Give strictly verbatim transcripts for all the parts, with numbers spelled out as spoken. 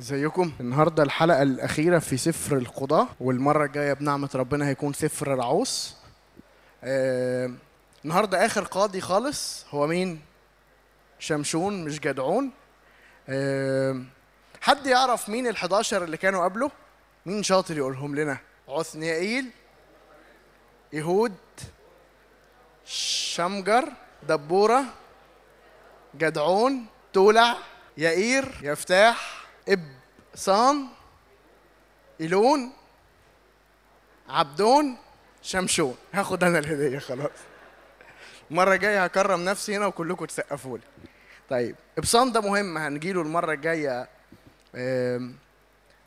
ازيكم؟ النهارده الحلقه الاخيره في سفر القضاة، والمره الجايه بنعمه ربنا هيكون سفر رعوس. آه النهارده اخر قاضي خالص، هو مين؟ شمشون مش جدعون. آه حد يعرف مين الحداشر اللي كانوا قبله؟ مين شاطر يقولهم لنا؟ عثنيائيل، يهود، شمجر، دبوره، جدعون، تولع، يائير، يفتاح، إبصان، إلون، عبدون، شمشون. هاخد أنا الهدية خلاص. المرة الجاية هكرم نفسي هنا وكلكم تسقفوا لي. طيب إبصان ده مهم، هنجيله المرة الجاية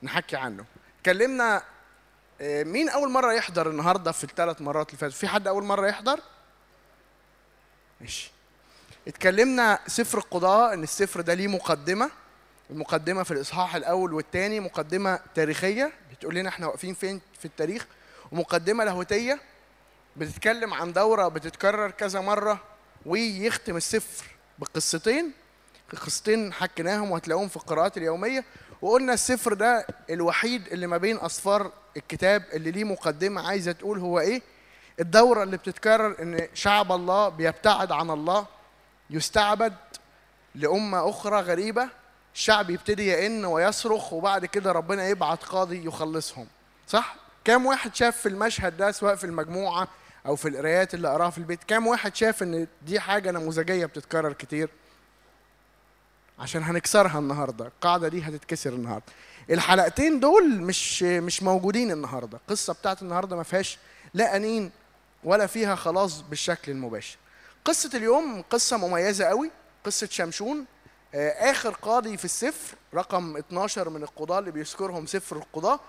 نحكي عنه. اتكلمنا مين أول مرة يحضر النهاردة في الثلاث مرات اللي فاتوا؟ في حد أول مرة يحضر؟ ماشي. اتكلمنا سفر القضاء، إن السفر ده ليه مقدمة. المقدمة في الإصحاح الأول والثاني مقدمة تاريخية بتقول لنا إحنا واقفين فين في التاريخ، ومقدمة لاهوتية بتتكلم عن دورة بتتكرر كذا مرة، ويختم السفر بقصتين. قصتين حكيناهم وهتلاقوهم في القراءات اليومية، وقلنا السفر ده الوحيد اللي ما بين أصفار الكتاب اللي ليه مقدمة عايزة تقول هو إيه؟ الدورة اللي بتتكرر إن شعب الله بيبتعد عن الله، يستعبد لأمة أخرى غريبة، الشعب يبتدي يئن ويصرخ، وبعد كده ربنا يبعت قاضي يخلصهم. صح؟ كام واحد شاف في المشهد ده سواء في المجموعه او في القرايات اللي قراها في البيت، كام واحد شاف ان دي حاجه نموذجيه بتتكرر كتير؟ عشان هنكسرها النهارده، القاعده دي هتتكسر النهارده. الحلقتين دول مش مش موجودين النهارده، القصه بتاعت النهارده ما فيهاش لا انين ولا فيها خلاص بالشكل المباشر. قصه اليوم قصه مميزه قوي، قصه شمشون، آخر قاضي في السفر، رقم اثناشر من القضاة اللي بيذكرهم سفر القضاة،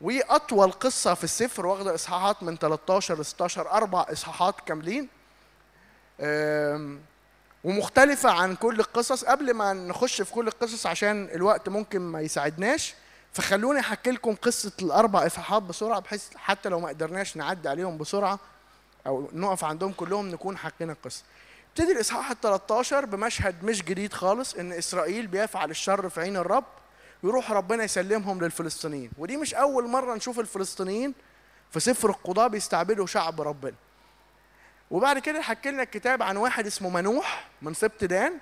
وأطول قصة في السفر، واخدة إصحاحات من ثلاثة عشر ل ستة عشر، أربع إصحاحات كاملين، ومختلفة عن كل القصص. قبل ما نخش في كل القصص عشان الوقت ممكن ما يساعدناش، فخلوني أحكي لكم قصة الأربع إصحاحات بسرعة، بحيث حتى لو ما قدرناش نعدي عليهم بسرعة أو نقف عندهم كلهم نكون حكينا القصة. ابتدي الإصحاح الثلاثة عشر بمشهد مش جديد خالص، إن إسرائيل بيفعل الشر في عين الرب، يروح ربنا يسلمهم للفلسطينيين. ودي مش أول مرة نشوف الفلسطينيين في سفر القضاة بيستعبدوا شعب ربنا. وبعد كده حكي لنا الكتاب عن واحد اسمه منوح من سبط دان،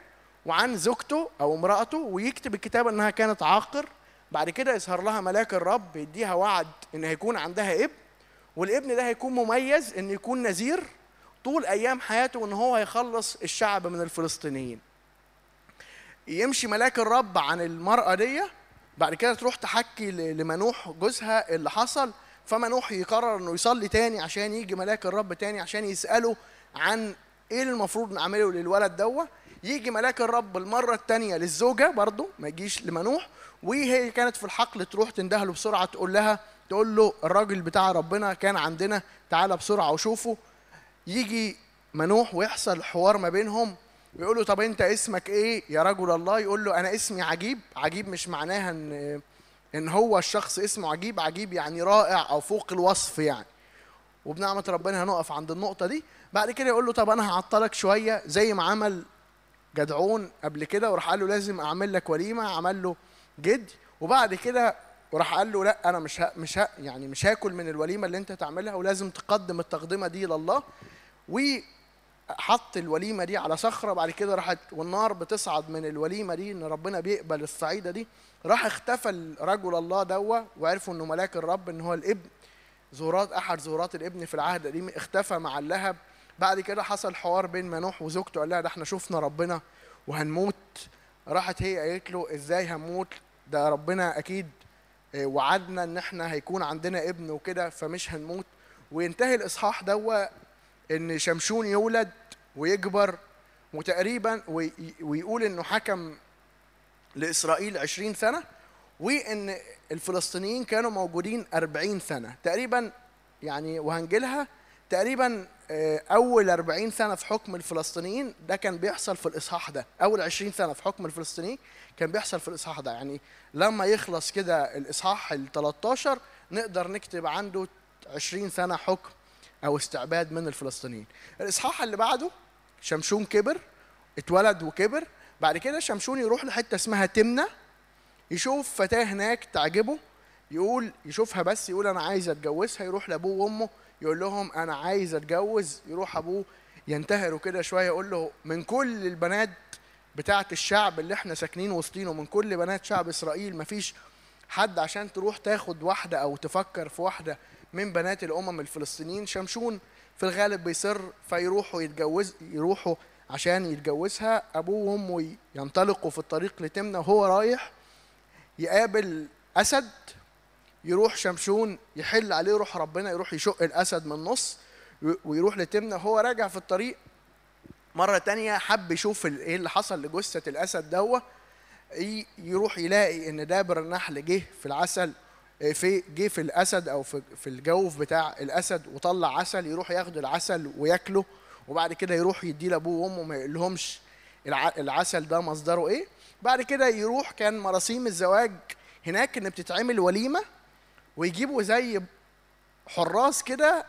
وعن زوجته أو امرأته، ويكتب الكتاب إنها كانت عاقر. بعد كده يظهر لها ملاك الرب يديها وعد إن هيكون عندها ابن، والابن ده هيكون مميز إن يكون نذير طول أيام حياته، إن هو هيخلص الشعب من الفلسطينيين. يمشي ملاك الرب عن المرأة دي، بعد كده تروح تحكي لمنوح جوزها اللي حصل، فمنوح يقرر إنه يصلي تاني عشان يجي ملاك الرب تاني عشان يسأله عن إيه المفروض نعمله للولد دوة. يجي ملاك الرب المرة التانية للزوجة برضه، ما يجيش لمنوح، وهي كانت في الحقل تروح تنده له بسرعة، تقول لها تقول له الراجل بتاع ربنا كان عندنا، تعالى بسرعة وشوفه. يجي منوح ويحصل حوار ما بينهم، ويقول له طب انت اسمك ايه يا رجل الله؟ يقول له انا اسمي عجيب. عجيب مش معناها ان ان هو الشخص اسمه عجيب، عجيب يعني رائع او فوق الوصف يعني. وبنعمه ربنا هنقف عند النقطه دي. بعد كده يقول له طب انا هعطلك شويه زي ما عمل جدعون قبل كده، وراح قال له لازم اعمل لك وليمه، عمل له جدي. وبعد كده وراح قال له لا انا مش ها مش ها يعني مش هاكل من الوليمه اللي انت تعملها، ولازم تقدم التقدمه دي لله. وحط الوليمه دي على صخره، بعد كده راحت والنار بتصعد من الوليمه دي، ان ربنا بيقبل الصعيده دي. راح اختفى رجل الله دوه، وعرفوا انه ملاك الرب، ان هو الابن، زورات احد زورات الابن في العهد القديم، اختفى مع اللهب. بعد كده حصل حوار بين منوح وزوجته، قال لها ده احنا شفنا ربنا وهنموت. راحت هي قالت له ازاي هنموت؟ ده ربنا اكيد وعدنا ان احنا هيكون عندنا ابن وكده، فمش هنموت. وينتهي الاصحاح دوه ان شمشون يولد ويكبر، وتقريبا ويقول انه حكم لاسرائيل عشرين سنه، وان الفلسطينيين كانوا موجودين أربعين سنه تقريبا يعني، وهنجيلها تقريبا اول أربعين سنه في حكم الفلسطينيين. ده كان بيحصل في الاصحاح ده، اول عشرين سنه في حكم الفلسطينيين كان بيحصل في الاصحاح ده. يعني لما يخلص كده الاصحاح الثلاثة عشر نقدر نكتب عنده عشرين سنه حكم او استعباد من الفلسطينيين. الاصحاح اللي بعده شمشون كبر، اتولد وكبر. بعد كده شمشون يروح لحته اسمها تمنى، يشوف فتاة هناك تعجبه، يقول يشوفها بس يقول أنا عايز أتجوزها، يروح لأبوه وأمه يقول لهم أنا عايز أتجوز، يروح أبوه ينتهره كده شوية يقول له من كل البنات بتاعة الشعب اللي إحنا ساكنين وسطينه، من كل بنات شعب إسرائيل مفيش حد عشان تروح تاخد واحدة أو تفكر في واحدة من بنات الأمم الفلسطينيين. شمشون في الغالب بيصر، فيروحوا يتجوز يروحوا عشان يتجوزها. أبوه وأمه ينطلقوا في الطريق لتمنى، وهو رايح يقابل أسد، يروح شمشون يحل عليه روح ربنا، يروح يشق الأسد من النص ويروح لتمنى. هو راجع في الطريق مرة تانية حب يشوف إيه اللي حصل لجثة الأسد ده، يروح يلاقي إن دابر النحل جه في العسل، في جه في الأسد أو في في الجوف بتاع الأسد وطلع عسل، يروح ياخد العسل وياكله، وبعد كده يروح يديه لأبوه وأمه ما يقولهمش العسل ده مصدره إيه. بعد كده يروح كان مراسيم الزواج هناك إن بتتعمل وليمة، ويجيبوا زي حراس كده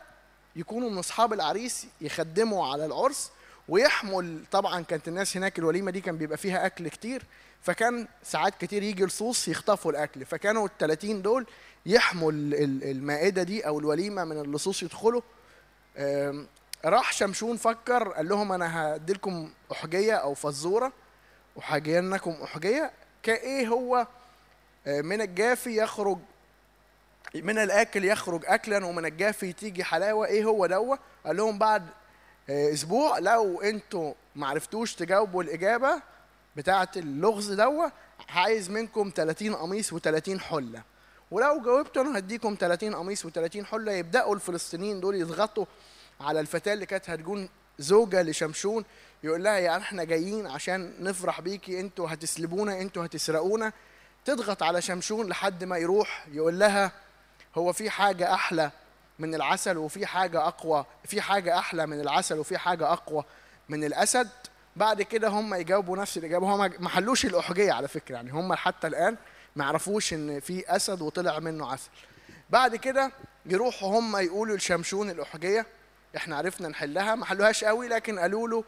يكونوا من أصحاب العريس يخدموا على العرس ويحمل. طبعا كانت الناس هناك الوليمة دي كان بيبقى فيها أكل كتير، فكان ساعات كتير يجي لصوص يخطفوا الأكل، فكانوا الثلاثين دول يحمل المائدة دي أو الوليمة من اللصوص يدخلوا. راح شمشون فكر قال لهم أنا هديلكم أحجية أو فزورة، وحجينكم أحجية كإيه هو من الجافي يخرج من الآكل يخرج أكلا ومن الجافي تيجي حلاوة، إيه هو دوا؟ قال لهم بعد أسبوع لو أنتوا معرفتوش تجاوبوا الإجابة بتاعة اللغز دوا عايز منكم ثلاثين قميص وثلاثين حلة، ولو جاوبتوا أنا هديكم ثلاثين قميص وثلاثين حلة. يبدأوا الفلسطينيين دول يضغطوا على الفتاة اللي كانت هتكون زوجة لشمشون، يقول لها يعني إحنا جايين عشان نفرح بيكي، أنتوا هتسلبونا، أنتوا هتسرقونا. تضغط على شمشون لحد ما يروح يقول لها هو في حاجة أحلى من العسل وفي حاجة أقوى، في حاجة أحلى من العسل وفي حاجة أقوى من الأسد. بعد كده هم يجاوبوا نفس الإجابة، هم ما حلوش الأحجية على فكرة، يعني هم حتى الآن ما عرفوش إن في أسد وطلع منه عسل. بعد كده يروحوا هم يقولوا لشمشون الأحجية إحنا عرفنا نحلها، ما حلوهاش قوي لكن قالوا له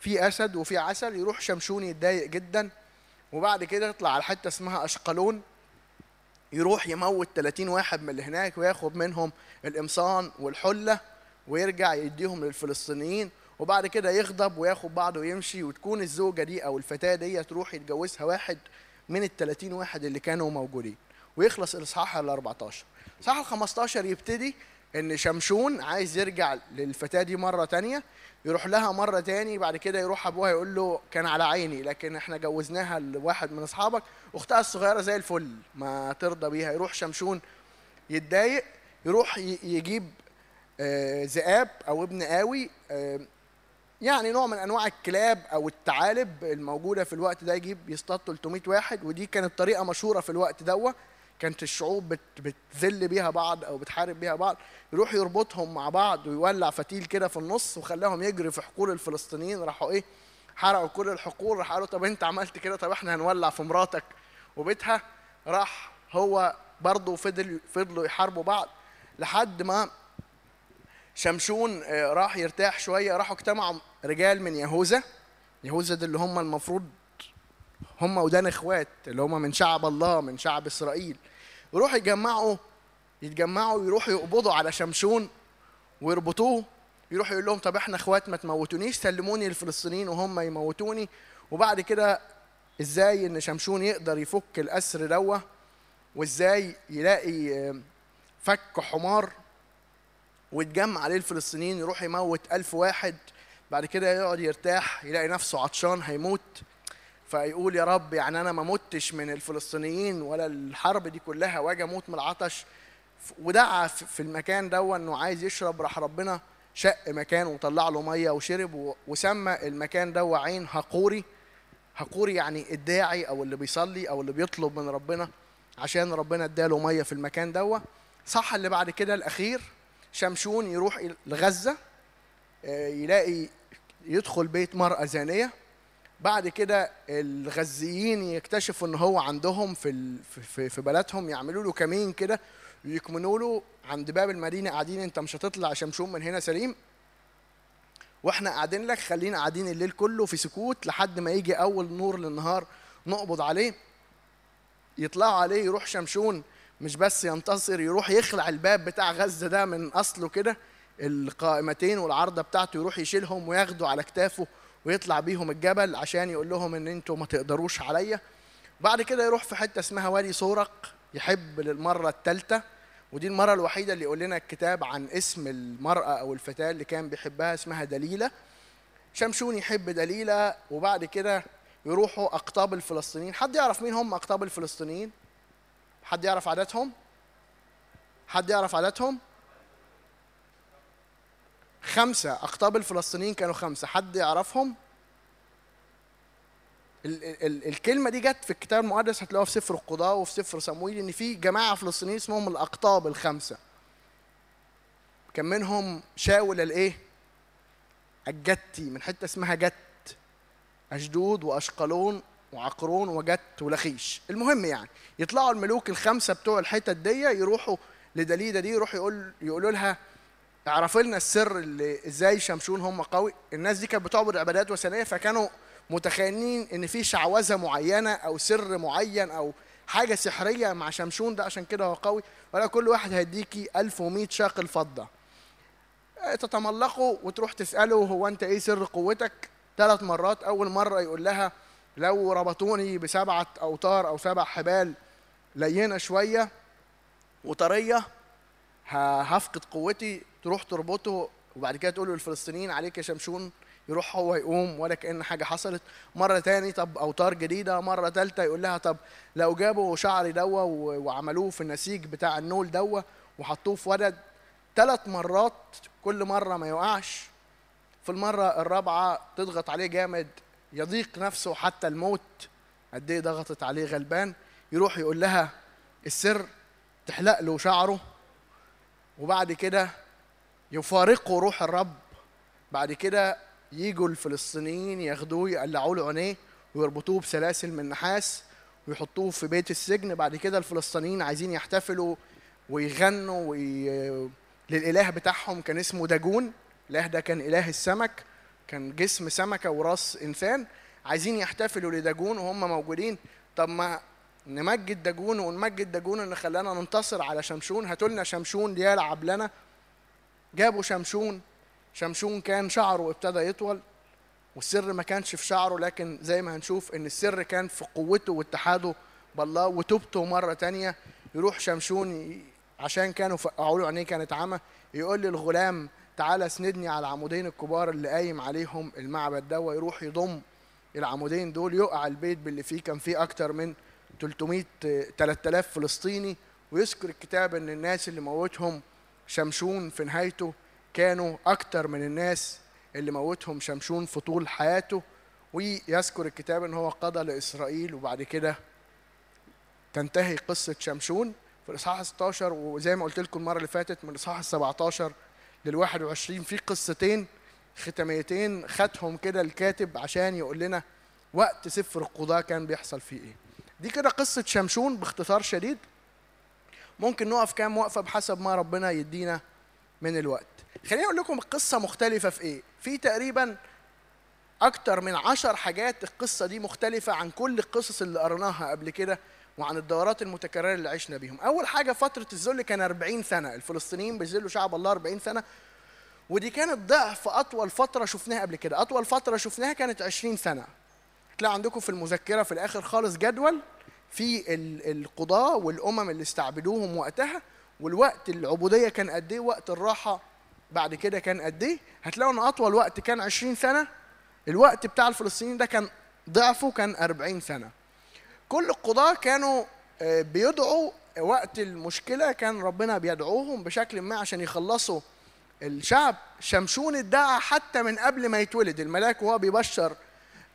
في أسد وفي عسل. يروح شمشون يتضايق جدا، وبعد كده يطلع على حتة اسمها أشقلون، يروح يموت ثلاثين واحد من اللي هناك وياخد منهم القمصان والحله ويرجع يديهم للفلسطينيين. وبعد كده يغضب وياخد بعضه ويمشي، وتكون الزوجه دي او الفتاه دي تروح يتجوزها واحد من ال ثلاثين واحد اللي كانوا موجودين. ويخلص الاصحاح ال أربعتاشر. الاصحاح ال خمستاشر يبتدي ان شمشون عايز يرجع للفتاه دي مره ثانيه، يروح لها مره ثاني. بعد كده يروح ابوها يقول له كان على عيني لكن احنا جوزناها لواحد من اصحابك، اختها الصغيره زي الفل ما ترضى بيها. يروح شمشون يتضايق، يروح يجيب ذئاب او ابن قاوي، يعني نوع من انواع الكلاب او الثعالب الموجوده في الوقت ده، يجيب يصطاد ثلاثمية واحد. ودي كانت طريقه مشهوره في الوقت ده، كانت الشعوب بتذل بيها بعض او بتحارب بيها بعض. يروح يربطهم مع بعض ويولع فتيل كده في النص وخلاهم يجري في حقول الفلسطينيين. راحوا ايه حرقوا كل الحقول، راح قالوا طب انت عملت كده، طب احنا هنولع في مراتك وبيتها. راح هو برضه فضل فضلوا يحاربوا بعض لحد ما شمشون راح يرتاح شويه. راحوا اجتمعوا رجال من يهوذا، يهوذا دول اللي هم المفروض هم ودان اخوات اللي هم من شعب الله من شعب اسرائيل، يروحوا يجمعوا يتجمعوا ويروحوا يقبضوا على شمشون ويربطوه. يروح يقول لهم طب احنا اخوات ما تموتونيش، سلموني للفلسطينيين وهم يموتوني. وبعد كده ازاي ان شمشون يقدر يفك الاسر دوه، وازاي يلاقي فك حمار ويتجمع عليه الفلسطينيين، يروح يموت ألف واحد. بعد كده يقعد يرتاح، يلاقي نفسه عطشان هيموت، فيقول يا رب يعني انا ما متش من الفلسطينيين ولا الحرب دي كلها واجي اموت من العطش. ودعا في المكان ده انه عايز يشرب، راح ربنا شق مكانه وطلع له ميه وشرب، وسمى المكان ده عين هقوري. هقوري يعني الداعي او اللي بيصلي او اللي بيطلب من ربنا، عشان ربنا اداله ميه في المكان ده. صح اللي بعد كده الاخير شمشون يروح لغزه، يلاقي يدخل بيت مرأة زانيه. بعد كده الغزيين يكتشفوا ان هو عندهم في في في بلدهم، يعملوا له كمين كده ويكمنوا له عند باب المدينه قاعدين، انت مش هتطلع شمشون من هنا سليم، واحنا قاعدين لك، خلينا قاعدين الليل كله في سكوت لحد ما يجي اول نور للنهار نقبض عليه. يطلعوا عليه، يروح شمشون مش بس ينتصر، يروح يخلع الباب بتاع غزة ده من أصله كده، القائمتين والعرضة بتاعته يروح يشيلهم وياخده على كتافه ويطلع بيهم الجبل عشان يقول لهم إن أنتوا ما تقدروش عليا. بعد كده يروح في حتة اسمها وادي صورق، يحب للمرة الثالثة، ودي المرة الوحيدة اللي يقول لنا الكتاب عن اسم المرأة أو الفتاة اللي كان بيحبها، اسمها دليلة. شمشون يحب دليلة، وبعد كده يروحوا أقطاب الفلسطينيين. حد يعرف مين هم أقطاب الفلسطينيين؟ حد يعرف عاداتهم؟ حد يعرف عاداتهم؟ خمسة، أقطاب الفلسطينيين كانوا خمسة، حد يعرفهم؟ ال ال الكلمة دي جت في الكتاب المقدس، هتلاقوها في سفر القضاء وفي سفر صموئيل، إن في جماعة فلسطينيين اسمهم الأقطاب الخمسة. كان منهم شاول الإيه؟ الجتي، من حتة اسمها جت، أشدود وأشقلون وعقرون وجت ولخيش. المهم يعني يطلعوا الملوك الخمسة بتوع الحتة دي، يروحوا لدليدة دي، يروحوا يقول يقولوا لها اعرفي لنا السر اللي إزاي شمشون هم قوي. الناس دي كانت بتعبد عبادات وثنية، فكانوا متخيلين ان في شعوذه معينه او سر معين او حاجه سحريه مع شمشون ده، عشان كده هو قوي. ولا كل واحد هيديكي ألف ومئة شاقل فضه، تتملقه وتروح تساله هو انت ايه سر قوتك؟ ثلاث مرات. اول مره يقول لها لو ربطوني بسبعه اوتار او سبع حبال لينه شويه وطريه هفقد قوتي، تروح تربطه وبعد كده تقول له الفلسطينيين عليك يا شمشون، يروح هو يقوم ولا كأن حاجة حصلت. مرة تاني طب أوتار جديدة، مرة تالتة يقول لها طب لو جابوا شعري دوا وعملوه في النسيج بتاع النول دوا وحطوه في ولد. ثلاث مرات، كل مرة ما يوقعش. في المرة الرابعة تضغط عليه جامد، يضيق نفسه حتى الموت، قد إيه ضغطت عليه غلبان. يروح يقول لها السر، تحلق له شعره وبعد كده يفارقه روح الرب. بعد كده ييجوا الفلسطينيين ياخدوه يقلعوا له عينيه ويربطوه بسلاسل من نحاس ويحطوه في بيت السجن. بعد كده الفلسطينيين عايزين يحتفلوا ويغنوا وي... للاله بتاعهم، كان اسمه داجون. الاله ده كان اله السمك، كان جسم سمكه وراس انسان. عايزين يحتفلوا لداجون وهم موجودين. طب ما نمجد داجون ونمجد داجون ان خلانا ننتصر على شمشون، هاتوا لنا شمشون ليلعب لنا. جابوا شمشون. شمشون كان شعره ابتدى يطول، والسر ما كانش في شعره، لكن زي ما هنشوف ان السر كان في قوته واتحاده بالله وتوبته مرة تانية. يروح شمشون عشان كانوا فقعوا له عينيه كانت عمى، يقول للغلام تعالى اسندني على العمودين الكبار اللي قايم عليهم المعبد ده، ويروح يضم العمودين دول. يقع البيت باللي فيه كان فيه اكتر من ثلاثمئة ثلاثة آلاف فلسطيني. ويذكر الكتاب ان الناس اللي موتهم شمشون في نهايته كانوا أكتر من الناس اللي موتهم شمشون في طول حياته. ويذكر الكتاب إن هو قضى لإسرائيل. وبعد كده تنتهي قصة شمشون في الإصحاح ستة عشر، وزي ما قلت لكم المرة اللي فاتت من الإصحاح سبعة عشر لل واحد وعشرين في قصتين ختميتين خدهم كده الكاتب عشان يقول لنا وقت سفر القضاء كان بيحصل فيه إيه. دي كده قصة شمشون باختصار شديد. ممكن نقف كام وقفة بحسب ما ربنا يدينا من الوقت. خليني اقول لكم القصه مختلفه في ايه. في تقريبا اكتر من عشر حاجات القصه دي مختلفه عن كل القصص اللي قرناها قبل كده وعن الدورات المتكرره اللي عشنا بيهم. اول حاجه فتره الذل كان أربعين سنه، الفلسطينيين بيذلوا شعب الله أربعين سنه، ودي كانت ضعف اطول فتره شفناها قبل كده. اطول فتره شفناها كانت عشرين سنه. هتلاقوا عندكم في المذكره في الاخر خالص جدول في القضاء والامم اللي استعبدوهم وقتها، والوقت العبوديه كان قد ايه، وقت الراحه بعد كده كان قد ايه. هتلاقوا ان اطول وقت كان عشرين سنه، الوقت بتاع الفلسطينيين ده كان ضعفه كان أربعين سنه. كل القضاه كانوا بيدعوا وقت المشكله، كان ربنا بيدعوهم بشكل ما عشان يخلصوا الشعب. شمشون ادعى حتى من قبل ما يتولد، الملاك وهو بيبشر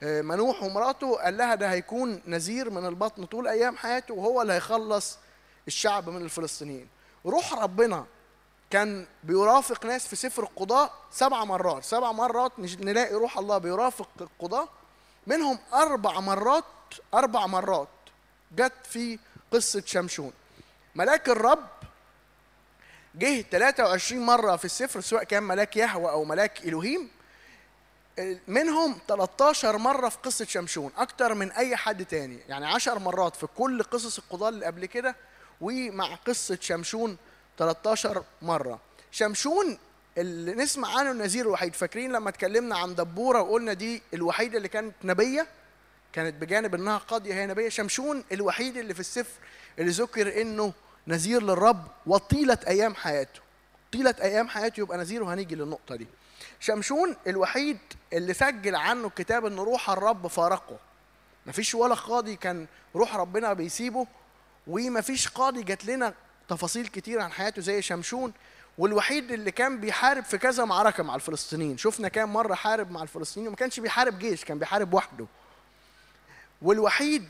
منوح ومراته قال لها ده هيكون نذير من البطن طول ايام حياته وهو اللي هيخلص الشعب من الفلسطينيين. روح ربنا كان بيرافق ناس في سفر القضاء سبع مرات، سبع مرات نلاقي روح الله بيرافق القضاء، منهم أربع مرات أربع مرات جت في قصة شمشون. ملاك الرب جه ثلاثة وعشرين مرة في السفر، سواء كان ملاك يهوه أو ملاك إلهيم. منهم ثلاثة عشر مرة في قصة شمشون، أكتر من أي حد تاني، يعني عشر مرات في كل قصص القضاة اللي قبل كده، ومع قصة شمشون ثلاثة عشر مرة. شمشون اللي نسمع عنه النذير الوحيد، فاكرين لما اتكلمنا عن دبورة وقلنا دي الوحيدة اللي كانت نبية، كانت بجانب أنها قاضية هي نبية، شمشون الوحيد اللي في السفر اللي ذكر أنه نذير للرب وطيلة أيام حياته. طيلة أيام حياته يبقى نذير، وهنيجي للنقطة دي. شمشون الوحيد اللي سجل عنه الكتاب ان روح الرب فارقه. مفيش ولا قاضي كان روح ربنا بيسيبه، ومفيش قاضي جات لنا تفاصيل كتير عن حياته زي شمشون، والوحيد اللي كان بيحارب في كذا معركه مع الفلسطينيين، شفنا كام مره حارب مع الفلسطينيين، وما كانش بيحارب جيش، كان بيحارب وحده. والوحيد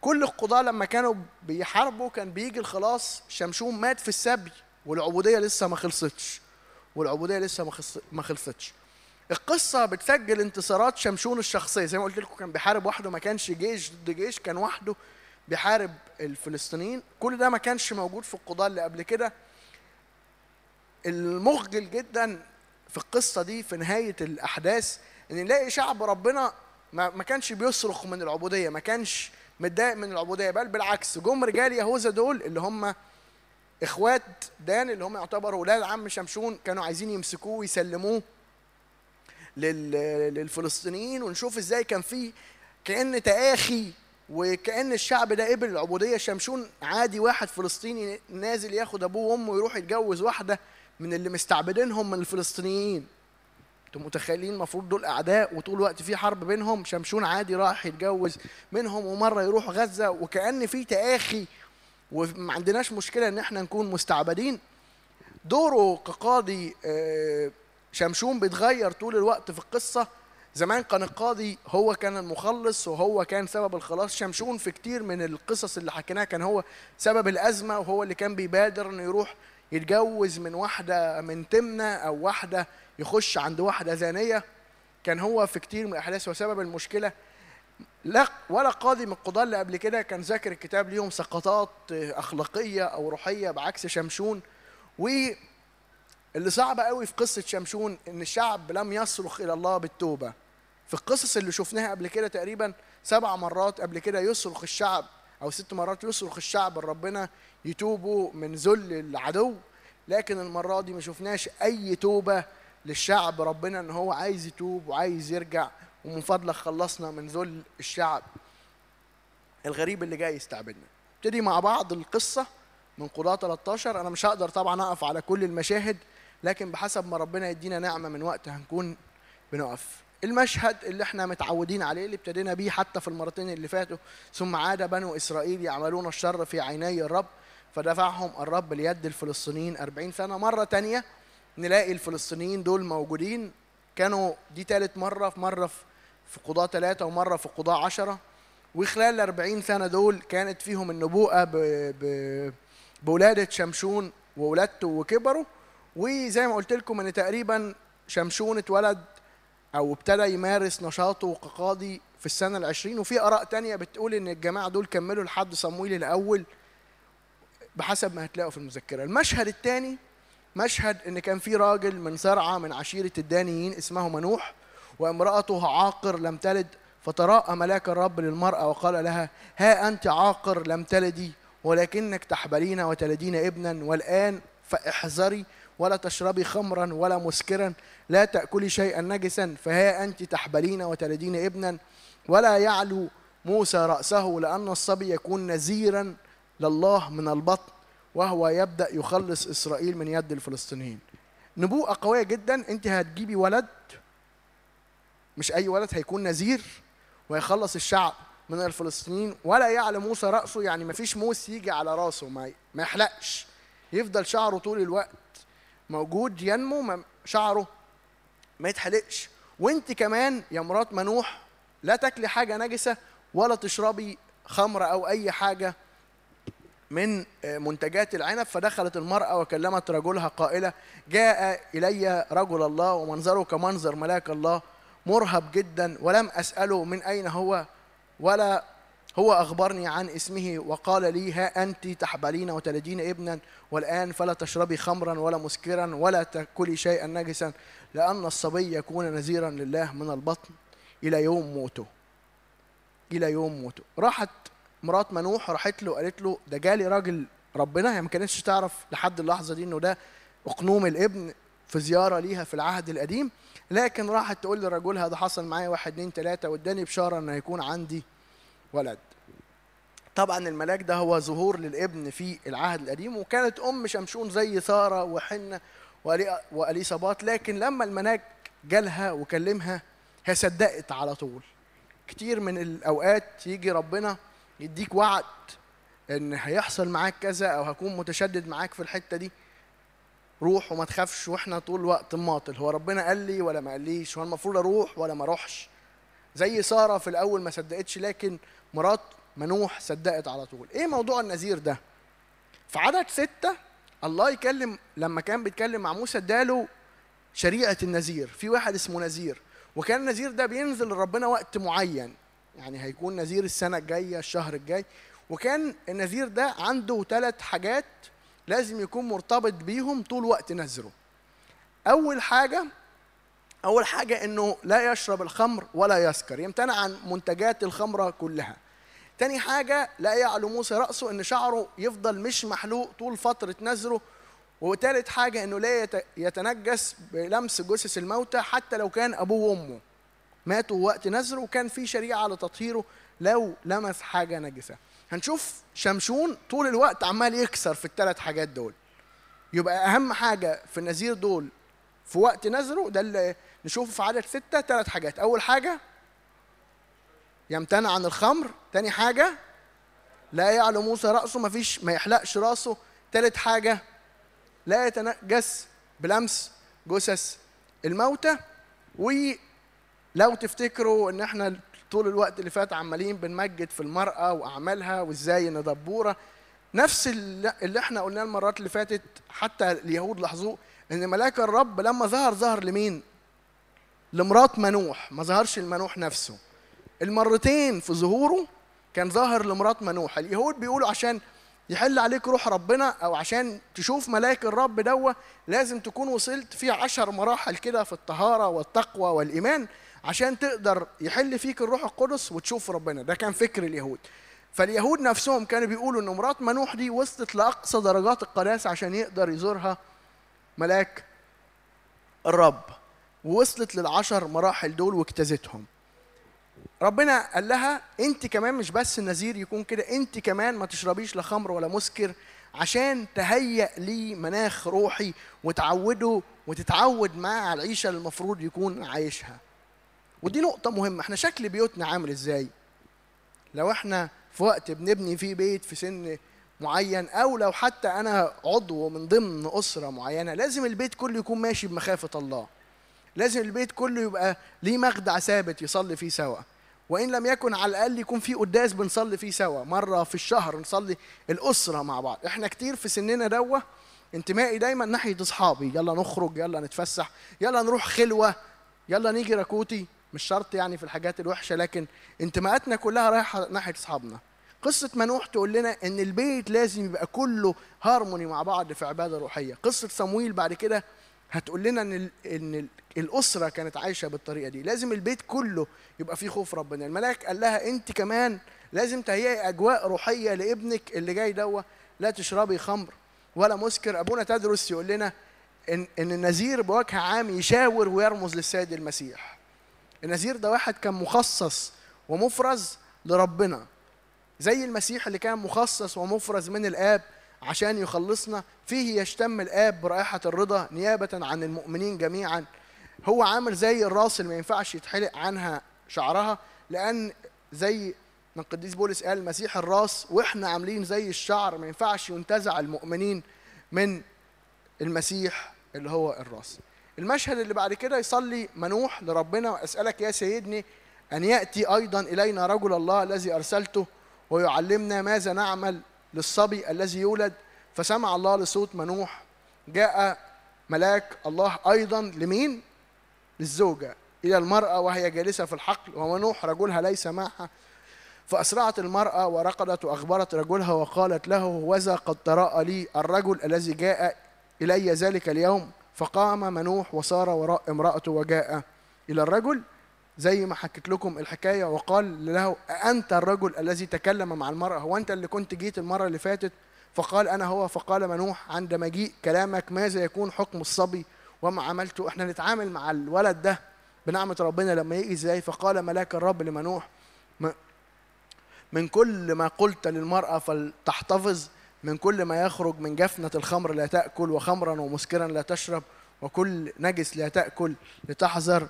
كل القضاه لما كانوا بيحاربوا كان بيجي الخلاص. شمشون مات في السبي والعبوديه لسه ما خلصتش. والعبودية لسه ما خلصتش. القصة بتسجل انتصارات شمشون الشخصية، زي ما قلت لكم كان بيحارب وحده، ما كانش جيش ضد جيش، كان وحده بيحارب الفلسطينيين. كل ده ما كانش موجود في القضاة اللي قبل كده. المخجل جدا في القصة دي في نهاية الأحداث إن نلاقي شعب ربنا ما كانش بيصرخ من العبودية، ما كانش متضايق من العبودية، بل بالعكس جم رجال يهوذا دول اللي هم إخوات دان اللي هم يعتبروا ولاد عم شمشون، كانوا عايزين يمسكوه ويسلموه للفلسطينيين. ونشوف إزاي كان فيه كأن تآخي، وكأن الشعب ده قبل العبودية. شمشون عادي واحد فلسطيني نازل ياخد أبوه وأمه ويروح يتجوز واحدة من اللي مستعبدينهم من الفلسطينيين. أنتم متخيلين؟ المفروض دول أعداء وطول الوقت في حرب بينهم. شمشون عادي راح يتجوز منهم، ومرة يروح غزة، وكأن فيه تآخي وما عندناش مشكلة إن إحنا نكون مستعبدين. دوره كقاضي شمشون بيتغير طول الوقت في القصة. زمان كان القاضي هو كان المخلص وهو كان سبب الخلاص. شمشون في كتير من القصص اللي حكيناها كان هو سبب الأزمة، وهو اللي كان بيبادر إنه يروح يتجوز من واحدة من تمنة، أو واحدة يخش عند واحدة زانية. كان هو في كتير من الأحداث وسبب المشكلة. لا ولا قاضي من القضاة اللي قبل كده كان ذاكر الكتاب ليهم سقطات اخلاقيه او روحيه بعكس شمشون. واللي صعب قوي في قصه شمشون ان الشعب لم يصرخ الى الله بالتوبه. في القصص اللي شفناها قبل كده تقريبا سبع مرات قبل كده يصرخ الشعب، او ست مرات يصرخ الشعب لربنا يتوبوا من ذل العدو. لكن المره دي ما شفناش اي توبه للشعب، ربنا ان هو عايز يتوب وعايز يرجع، ومن فضلك خلصنا من ذل الشعب الغريب اللي جاي يستعبدنا. نبتدي مع بعض القصة من قضاة ثلاثة عشر. أنا مش هقدر طبعا أقف على كل المشاهد، لكن بحسب ما ربنا يدينا نعمة من وقت هنكون بنقف. المشهد اللي احنا متعودين عليه اللي ابتدينا بيه حتى في المرتين اللي فاتوا، ثم عاد بنو إسرائيل يعملون الشر في عيني الرب فدفعهم الرب ليد الفلسطينيين أربعين سنة. مرة تانية نلاقي الفلسطينيين دول موجودين، كانوا دي ثالث مرة، في مرة في في قضاة ثلاثة ومرة في قضاة عشرة. وخلال الأربعين سنة دول كانت فيهم النبوءة ب... ب... بولادة شمشون وولادته وكبره. وزي ما قلت لكم أن تقريبا شمشون اتولد أو ابتدى يمارس نشاطه كقاضي في السنة العشرين. وفي آراء تانية بتقول أن الجماعة دول كملوا لحد صمويل الأول بحسب ما هتلاقوا في المذكرة. المشهد الثاني مشهد أن كان في راجل من زرعة من عشيرة الدانيين اسمه منوح، وامرأته عاقر لم تلد، فتراءى ملاك الرب للمرأة وقال لها: ها أنت عاقر لم تلدي، ولكنك تحبلين وتلدين ابنا، والآن فاحذري ولا تشربي خمرا ولا مسكرا، لا تأكلي شيئا نجسا، فها أنت تحبلين وتلدين ابنا، ولا يعلو موسى رأسه، لأن الصبي يكون نذيرا لله من البطن، وهو يبدأ يخلص إسرائيل من يد الفلسطينيين. نبوءة قوية جدا، أنت هتجيبي ولد، مش أي ولد، هيكون نذير ويخلص الشعب من الفلسطينيين. ولا يعلى موسى رأسه، يعني مفيش موس يجي على رأسه، ما يحلقش، يفضل شعره طول الوقت موجود ينمو، شعره ما يتحلقش. وانت كمان يا مرات منوح لا تاكلي حاجة نجسة ولا تشربي خمر أو أي حاجة من منتجات العنب. فدخلت المرأة وكلمت رجلها قائلة: جاء إلي رجل الله ومنظره كمنظر ملاك الله، مرهب جدا، ولم أسأله من أين هو ولا هو أخبرني عن اسمه وقال لي: ها أنت تحبلين وتلدين ابنا، والآن فلا تشربي خمرا ولا مسكرا ولا تأكلي شيئا نجسا، لأن الصبي يكون نذيرا لله من البطن إلى يوم موته. إلى يوم موته. راحت مرات منوح راحت له قالت له: ده جالي راجل ربنا. هي ما كانتش تعرف لحد اللحظة دي إنه ده أقنوم الابن في زيارة ليها في العهد القديم، لكن راحت تقول لرجلها: ده حصل معايا واحد اتنين تلاتة واداني بشارة إن هيكون عندي ولد. طبعا الملاك ده هو ظهور للابن في العهد القديم، وكانت ام شمشون زي ساره وحنه واليصابات، لكن لما الملاك جالها وكلمها هي صدقت على طول. كتير من الاوقات يجي ربنا يديك وعد ان هيحصل معاك كذا او هكون متشدد معاك في الحته دي، روح وما تخافش، واحنا طول الوقت مماطل، هو ربنا قال لي ولا ما قاليش، هو المفروض اروح ولا ما اروحش؟ زي ساره في الاول ما صدقتش، لكن مرات منوح صدقت على طول. ايه موضوع النذير ده؟ في عدد ستة الله يكلم، لما كان بيتكلم مع موسى اداله شريعه النذير، في واحد اسمه نذير، وكان النذير ده بينزل لربنا وقت معين، يعني هيكون نذير السنه الجايه الشهر الجاي، وكان النذير ده عنده ثلاث حاجات لازم يكون مرتبط بيهم طول وقت نذره. اول حاجه أول حاجة إنه لا يشرب الخمر ولا يسكر، يمتنع عن منتجات الخمرة كلها. تاني حاجة لا يعلو موسى رأسه، إن شعره يفضل مش محلوق طول فترة نذره. وتالت حاجة إنه لا يتنجس بلمس جثث الموتى حتى لو كان أبوه وأمه ماتوا وقت نذره، وكان في شريعة لتطهيره لو لمس حاجة نجسة. هنشوف شمشون طول الوقت عمال يكسر في الثلاث حاجات دول. يبقى أهم حاجة في النذير دول في وقت نذره ده اللي نشوفه في عدد ستة، ثلاث حاجات. أول حاجة يمتنع عن الخمر، تاني حاجة لا يعلو موسى رأسه، ما فيش ما يحلقش رأسه، تالت حاجة لا يتنجس بلمس جثث الموتى. ولو تفتكروا إن إحنا طول الوقت اللي فات عمالين بنمجد في المرأة وأعمالها وإزاي إن دبورة، نفس اللي إحنا قلناه المرات اللي فاتت حتى اليهود لاحظوه، إن ملاك الرب لما ظهر ظهر لمين؟ لمرات منوح، ما ظهرش لمنوح نفسه. المرتين في ظهوره كان ظاهر لمرات منوح. اليهود بيقولوا عشان يحل عليك روح ربنا او عشان تشوف ملاك الرب دوا لازم تكون وصلت في عشر مراحل كده في الطهاره والتقوى والايمان عشان تقدر يحل فيك الروح القدس وتشوف ربنا. ده كان فكر اليهود. فاليهود نفسهم كانوا بيقولوا ان مرات منوح دي وصلت لاقصى درجات القداسه عشان يقدر يزورها ملاك الرب، ووصلت للعشر مراحل دول واجتازتهم. ربنا قال لها انت كمان مش بس النذير يكون كده، انت كمان ما تشربيش لا خمر ولا مسكر عشان تهيأ لي مناخ روحي وتعوده وتتعود معاه على العيشه اللي المفروض يكون عايشها. ودي نقطه مهمه، احنا شكل بيوتنا عامل ازاي؟ لو احنا في وقت بنبني فيه بيت في سن معين، او لو حتى انا عضو من ضمن اسره معينه، لازم البيت كله يكون ماشي بمخافه الله. لازم البيت كله يبقى ليه مخدع ثابت يصلي فيه سوا، وإن لم يكن على الأقل يكون فيه قداس بنصلي فيه سوا، مرة في الشهر نصلي الأسرة مع بعض. إحنا كتير في سننا دوة انتمائي دايما ناحية أصحابي، يلا نخرج، يلا نتفسح، يلا نروح خلوة، يلا نيجي راكوتي، مش شرط يعني في الحاجات الوحشة، لكن انتماءاتنا كلها رايحة ناحية أصحابنا. قصة منوح تقول لنا إن البيت لازم يبقى كله هارموني مع بعض في عبادة روحية. قصة صمويل بعد كده هتقول لنا ان ال ان ال الاسره كانت عايشه بالطريقه دي، لازم البيت كله يبقى فيه خوف ربنا. الملاك قال لها انت كمان لازم تهيئي اجواء روحيه لابنك اللي جاي دوه، لا تشربي خمر ولا مسكر. ابونا تدرس يقول لنا ان ان النذير بوجه عام يشاور ويرمز للسيد المسيح. النذير ده واحد كان مخصص ومفرز لربنا، زي المسيح اللي كان مخصص ومفرز من الاب عشان يخلصنا، فيه يشتم الآب برائحة الرضا نيابة عن المؤمنين جميعا. هو عامل زي الراس اللي ما ينفعش يتحلق عنها شعرها، لأن زي ما القديس بولس قال المسيح الراس، وإحنا عاملين زي الشعر ما ينفعش ينتزع المؤمنين من المسيح اللي هو الراس. المشهد اللي بعد كده يصلي منوح لربنا: وأسألك يا سيدني أن يأتي أيضا إلينا رجل الله الذي أرسلته ويعلمنا ماذا نعمل للصبي الذي يولد. فسمع الله لصوت منوح، جاء ملاك الله أيضا لمين؟ للزوجة، إلى المرأة وهي جالسة في الحقل، ومنوح رجلها ليس معها، فأسرعت المرأة ورقدت وأخبرت رجلها وقالت له: هوذا قد تراءى لي الرجل الذي جاء إلي ذلك اليوم. فقام منوح وصار وراء امرأته وجاء إلى الرجل، زي ما حكيت لكم الحكاية، وقال له: أأنت الرجل الذي تكلم مع المرأة؟ هو أنت اللي كنت جيت المرة اللي فاتت؟ فقال: أنا هو. فقال منوح: عند مجيء كلامك ماذا يكون حكم الصبي وما عملته؟ احنا نتعامل مع الولد ده بنعمة ربنا لما يجي ازاي؟ فقال ملاك الرب لمنوح: من كل ما قلت للمرأة فلتحتفظ، من كل ما يخرج من جفنة الخمر لا تأكل، وخمرا ومسكرا لا تشرب، وكل نجس لا تأكل، لتحذر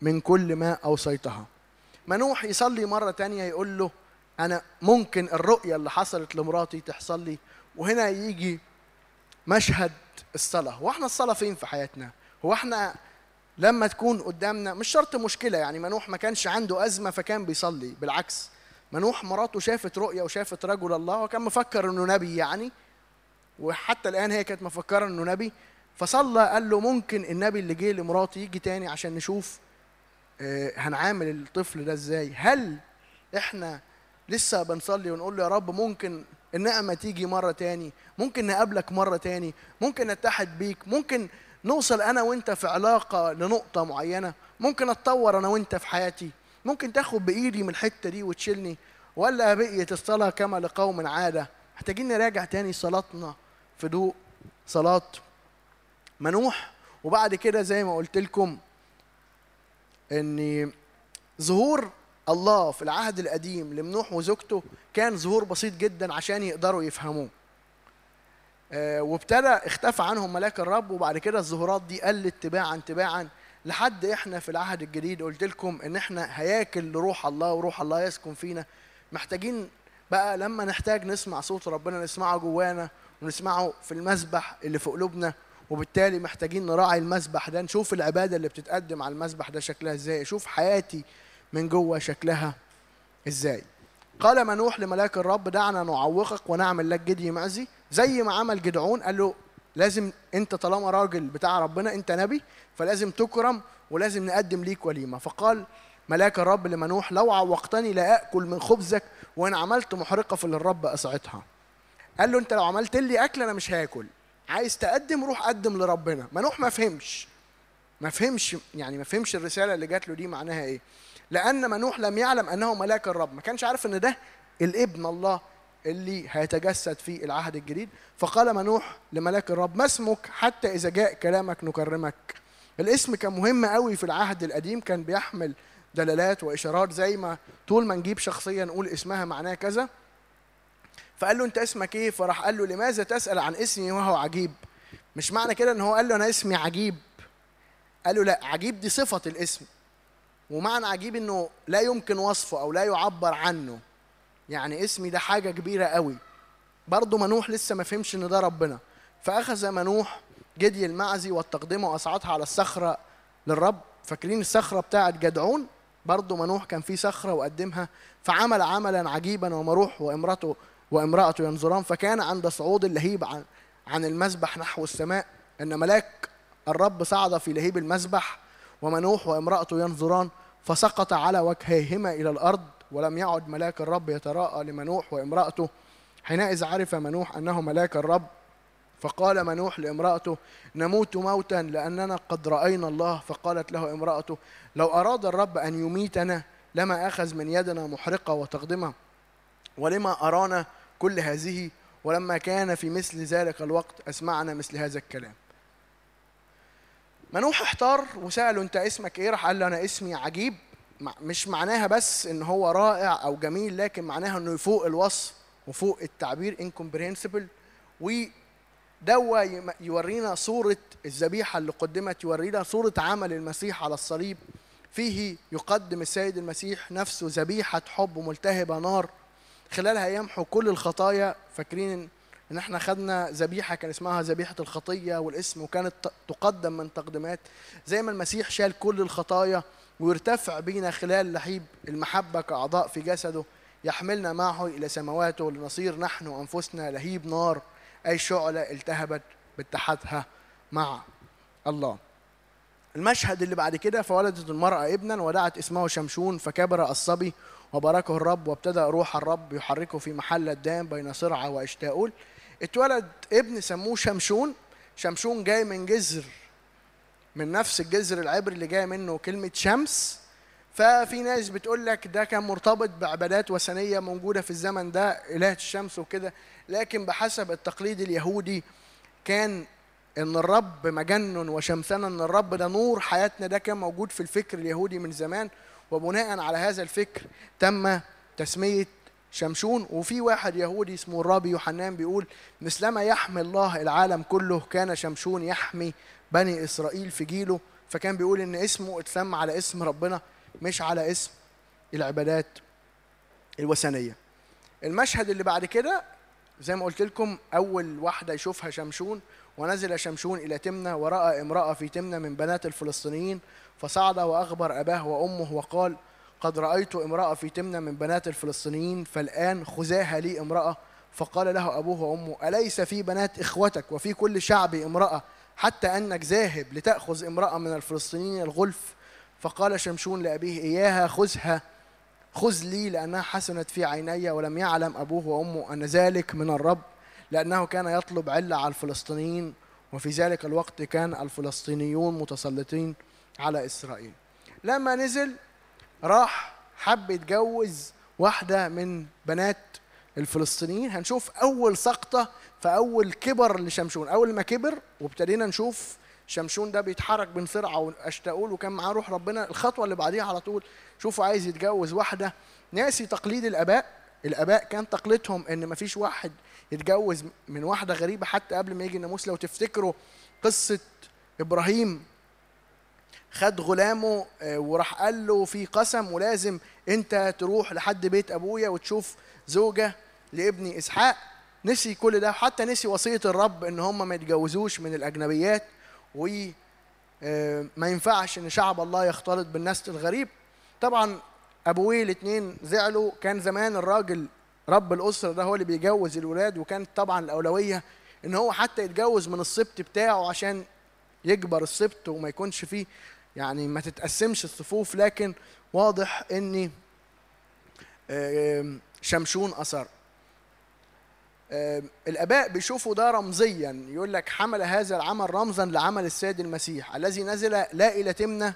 من كل ما أوصيتها. منوح يصلي مرة تانية يقول له: أنا ممكن الرؤية اللي حصلت لمراتي تحصل لي. وهنا يجي مشهد الصلاة. واحنا الصلاة فين في حياتنا؟ هو احنا لما تكون قدامنا مش شرط مشكلة، يعني منوح ما كانش عنده أزمة فكان بيصلي، بالعكس منوح مراته شافت رؤية وشافت رجل الله وكان مفكر إنه نبي يعني، وحتى الآن هي كانت مفكرة إنه نبي، فصلى قال له: ممكن النبي اللي جه لمراتي يجي تاني عشان نشوف هنعامل الطفل ده إزاي. هل إحنا لسه بنصلي ونقول له: يا رب ممكن النقمة تيجي مرة تاني، ممكن نقابلك مرة تاني، ممكن نتحد بيك، ممكن نوصل أنا وإنت في علاقة لنقطة معينة، ممكن أتطور أنا وإنت في حياتي، ممكن تاخد بإيدي من الحتة دي وتشيلني؟ ولا بقيت الصلاة كما لقوم عادة؟ محتاجين نراجع تاني صلاتنا في ضوء صلاة منوح. وبعد كده زي ما قلت لكم إن ظهور الله في العهد القديم لمنوح وزوجته كان ظهور بسيط جدا عشان يقدروا يفهموه. آه وابتدى اختفى عنهم ملاك الرب، وبعد كده الظهورات دي قلت تباعا تباعا لحد احنا في العهد الجديد. قلت لكم ان احنا هياكل لروح الله وروح الله يسكن فينا. محتاجين بقى لما نحتاج نسمع صوت ربنا نسمعه جوانا ونسمعه في المسبح اللي في قلوبنا، وبالتالي محتاجين نراعي المسبح ده، نشوف العباده اللي بتتقدم على المسبح ده شكلها ازاي، اشوف حياتي من جوه شكلها ازاي. قال منوح لملاك الرب: دعنا نعوقك ونعمل لك جدي مأزي، زي ما عمل جدعون. قال له: لازم انت طالما راجل بتاع ربنا، انت نبي، فلازم تكرم ولازم نقدم ليك وليمه. فقال ملاك الرب لمنوح: لو عوقتني لا اكل من خبزك، وان عملت محرقه فللرب اسعتها. قال له: انت لو عملت لي اكل انا مش هاكل، عايز تقدم روح قدم لربنا. منوح ما فهمش ما فهمش يعني ما فهمش الرساله اللي جات له دي معناها ايه، لأن منوح لم يعلم أنه ملاك الرب، ما كانش عارف أن ده الابن الله اللي هيتجسد في العهد الجديد. فقال منوح لملاك الرب: ما اسمك حتى إذا جاء كلامك نكرمك؟ الاسم كان مهم قوي في العهد القديم، كان بيحمل دلالات وإشارات، زي ما طول ما نجيب شخصية نقول اسمها معناه كذا. فقال له: أنت اسمك إيه؟ فراح قال له: لماذا تسأل عن اسمي وهو عجيب؟ مش معنى كده أن هو قال له: أنا اسمي عجيب. قال له: لا، عجيب دي صفة الاسم، ومعنى عجيب انه لا يمكن وصفه او لا يعبر عنه، يعني اسمي ده حاجه كبيره قوي. برضه منوح لسه ما فهمش ان ده ربنا. فاخذ منوح جدي المعزي والتقدمه واسعتها على الصخره للرب. فاكرين الصخره بتاعه جدعون؟ برضه منوح كان في صخره وقدمها، فعمل عملا عجيبا، ومروح وامراته وامراته ينظران. فكان عند صعود اللهيب عن, عن المذبح نحو السماء، ان ملاك الرب صعد في لهيب المذبح ومنوح وامرأته ينظران، فسقط على وجهيهما إلى الأرض، ولم يعد ملاك الرب يتراءى لمنوح وامرأته. حينئذ عرف منوح أنه ملاك الرب، فقال منوح لامرأته: نموت موتا لأننا قد رأينا الله. فقالت له امرأته: لو أراد الرب أن يميتنا لما أخذ من يدنا محرقة وتقدمة، ولما أرانا كل هذه؟ ولما كان في مثل ذلك الوقت أسمعنا مثل هذا الكلام. منوح احتار وسأله: أنت اسمك إيه؟ راح قال له: أنا اسمي عجيب. مش معناها بس إن هو رائع أو جميل، لكن معناها إنه فوق الوصف وفوق التعبير، incomprehensible. ودوا يورينا صورة الذبيحة اللي قدمت، يورينا صورة عمل المسيح على الصليب. فيه يقدم السيد المسيح نفسه ذبيحة حب ملتهبة نار، خلالها يمحو كل الخطايا. فاكرين إن إحنا خدنا ذبيحة كان اسمها ذبيحة الخطية والاسم، وكانت تقدم من تقدمات. زي ما المسيح شال كل الخطايا ويرتفع بينا خلال لحيب المحبة كأعضاء في جسده، يحملنا معه إلى سمواته، لنصير نحن وأنفسنا لهيب نار، أي شعلة التهبت باتحادها مع الله. المشهد اللي بعد كده: فولدت المرأة ابنا ودعت اسمه شمشون، فكبر الصبي وباركه الرب وابتدأ روح الرب يحركه في محل الدام بين صرعة واشتاؤول. اتولد ابن سموه شمشون. شمشون جاي من جذر، من نفس الجذر العبري اللي جاي منه كلمة شمس. ففي ناس بتقول لك ده كان مرتبط بعبادات وثنية موجودة في الزمن ده، إلهة الشمس وكده، لكن بحسب التقليد اليهودي كان إن الرب مجنن وشمسنا، إن الرب ده نور حياتنا. ده كان موجود في الفكر اليهودي من زمان، وبناء على هذا الفكر تم تسمية شمشون. وفي واحد يهودي اسمه الرابي يوحنان بيقول مثلما يحمي الله العالم كله كان شمشون يحمي بني إسرائيل في جيله، فكان بيقول إن اسمه اتسمى على اسم ربنا مش على اسم العبادات الوثنية. المشهد اللي بعد كده زي ما قلت لكم، أول واحدة يشوفها شمشون، ونزل شمشون إلى تمنة ورأى امرأة في تمنة من بنات الفلسطينيين، فصعد وأخبر أباه وأمه وقال قد رأيت امرأة في تمنة من بنات الفلسطينيين، فالآن خذاها لي امرأة. فقال له أبوه وأمه أليس في بنات إخوتك وفي كل شعب امرأة حتى أنك ذاهب لتأخذ امرأة من الفلسطينيين الغلف؟ فقال شمشون لأبيه إياها خذها، خذ لي، لأنها حسنت في عيني. ولم يعلم أبوه وأمه أن ذلك من الرب، لأنه كان يطلب علة على الفلسطينيين، وفي ذلك الوقت كان الفلسطينيون متسلطين على إسرائيل. لما نزل راح حب يتجوز واحدة من بنات الفلسطينيين. هنشوف أول سقطة فأول كبر لشمشون. أول ما كبر وابتدينا نشوف شمشون ده بيتحرك بين صرعة واشتاؤول وكان معاه روح ربنا، الخطوة اللي بعديها على طول شوفوا عايز يتجوز واحدة ناسي تقليد الآباء. الآباء كان تقليدهم إن مفيش واحد يتجوز من واحدة غريبة حتى قبل ما يجي الناموس. لو تفتكروا قصة إبراهيم خد غلامه وراح قال له في قسم ولازم أنت تروح لحد بيت أبويا وتشوف زوجة لابني إسحاق. نسي كل ده، حتى نسي وصية الرب إن هم ما يتجوزوش من الأجنبيات وما ينفعش ان شعب الله يختلط بالنسل الغريب. طبعا ابويه الاثنين زعلوا. كان زمان الراجل رب الاسره ده هو اللي بيجوز الولاد، وكانت طبعا الاولويه ان هو حتى يتجوز من السبط بتاعه عشان يكبر السبط وما يكونش فيه يعني ما تتقسمش الصفوف. لكن واضح ان شمشون اثر. الآباء بيشوفوا ده رمزيا، يقول لك حمل هذا العمل رمزا لعمل السيد المسيح الذي نزل لا إلى تمنة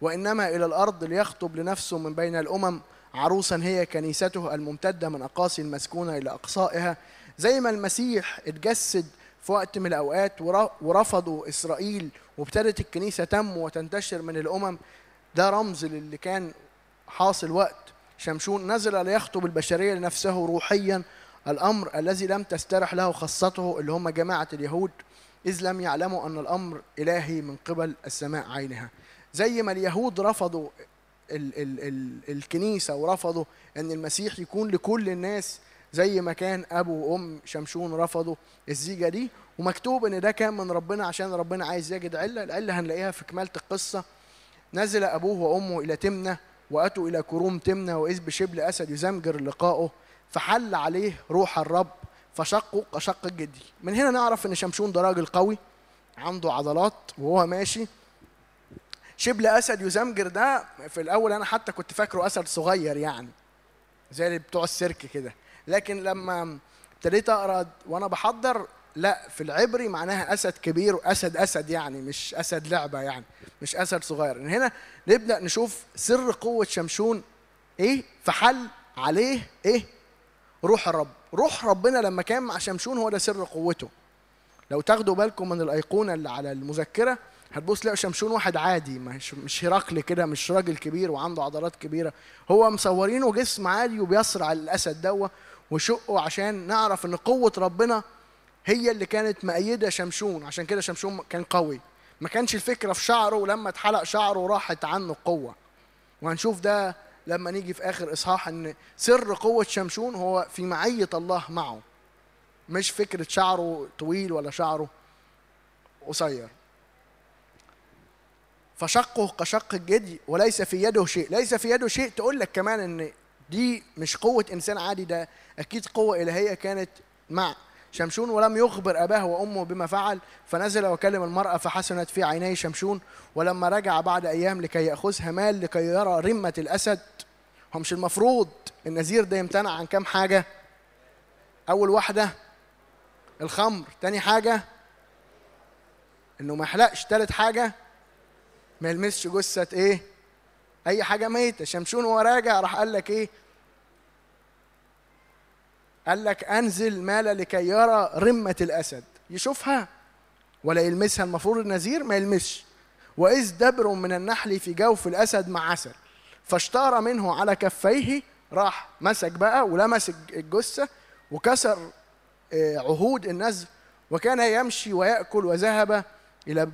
وإنما إلى الأرض ليخطب لنفسه من بين الأمم عروسا هي كنيسته الممتدة من أقاصي المسكونة إلى أقصائها. زي ما المسيح اتجسد في وقت من الأوقات ورفضوا إسرائيل وابتدت الكنيسة تنمو وتنتشر من الأمم، ده رمز للي كان حاصل وقت شمشون. نزل ليخطب البشرية لنفسه روحيا، الأمر الذي لم تسترح له خاصته اللي هم جماعة اليهود، إذ لم يعلموا أن الأمر إلهي من قبل السماء عينها. زي ما اليهود رفضوا ال ال ال الكنيسة ورفضوا أن المسيح يكون لكل الناس، زي ما كان أبو وأم شمشون رفضوا الزيجة دي، ومكتوب أن ده كان من ربنا عشان ربنا عايز يجد علة. العلة هنلاقيها في كمالة القصة. نزل أبوه وأمه إلى تمنة وأتوا إلى كروم تمنة، وإذ بشبل أسد يزمجر لقائه، فحل عليه روح الرب فشقه كشق الجدي. من هنا نعرف ان شمشون ده راجل قوي عنده عضلات وهو ماشي. شبل اسد يزمجر ده في الاول انا حتى كنت فاكره اسد صغير يعني زي اللي بتوع السيرك كده، لكن لما ابتديت اقرا وانا بحضر لا في العبري معناها اسد كبير، واسد اسد يعني مش اسد لعبه يعني مش اسد صغير. من هنا نبدا نشوف سر قوه شمشون ايه. فحل عليه ايه؟ روح الرب. روح ربنا لما كان مع شمشون هو ده سر قوته. لو تاخدوا بالكم من الايقونه اللي على المذكره هتبص تلاقوا شمشون واحد عادي، مش مش هرقل كده، مش راجل كبير وعنده عضلات كبيره، هو مصورينه جسم عادي وبيصرع الاسد دوه وشقه، عشان نعرف ان قوه ربنا هي اللي كانت مأيده شمشون. عشان كده شمشون كان قوي. ما كانش الفكره في شعره، ولما اتحلق شعره راحت عنه القوه. وهنشوف ده لما نيجي في آخر إصحاح إن سر قوة شمشون هو في معية الله معه، مش فكرة شعره طويل ولا شعره قصير. فشقه كشق الجدي وليس في يده شيء. ليس في يده شيء تقول لك كمان إن دي مش قوة إنسان عادي، ده أكيد قوة إلهية كانت مع شمشون. ولم يخبر أباه وأمه بما فعل، فنزل وكلم المرأة فحسنت في عيني شمشون. ولما رجع بعد أيام لكي يأخذها مال لكي يرى رمة الأسد هو مش المفروض النذير ده يمتنع عن كام حاجه؟ اول واحده الخمر، تاني حاجه انه ما يحلقش، تالت حاجه ما يلمسش جثه ايه؟ اي حاجه ميته. شمشون وهو راجع راح قال لك ايه؟ قال لك انزل مال لكي يرى رمه الاسد، يشوفها ولا يلمسها؟ المفروض النذير ما يلمسش. واذ دبر من النحل في جوف الاسد مع عسل فاشتار منه على كفيه، راح مسك بقى ولمس الجثه وكسر عهود النذر، وكان يمشي ويأكل وذهب إلى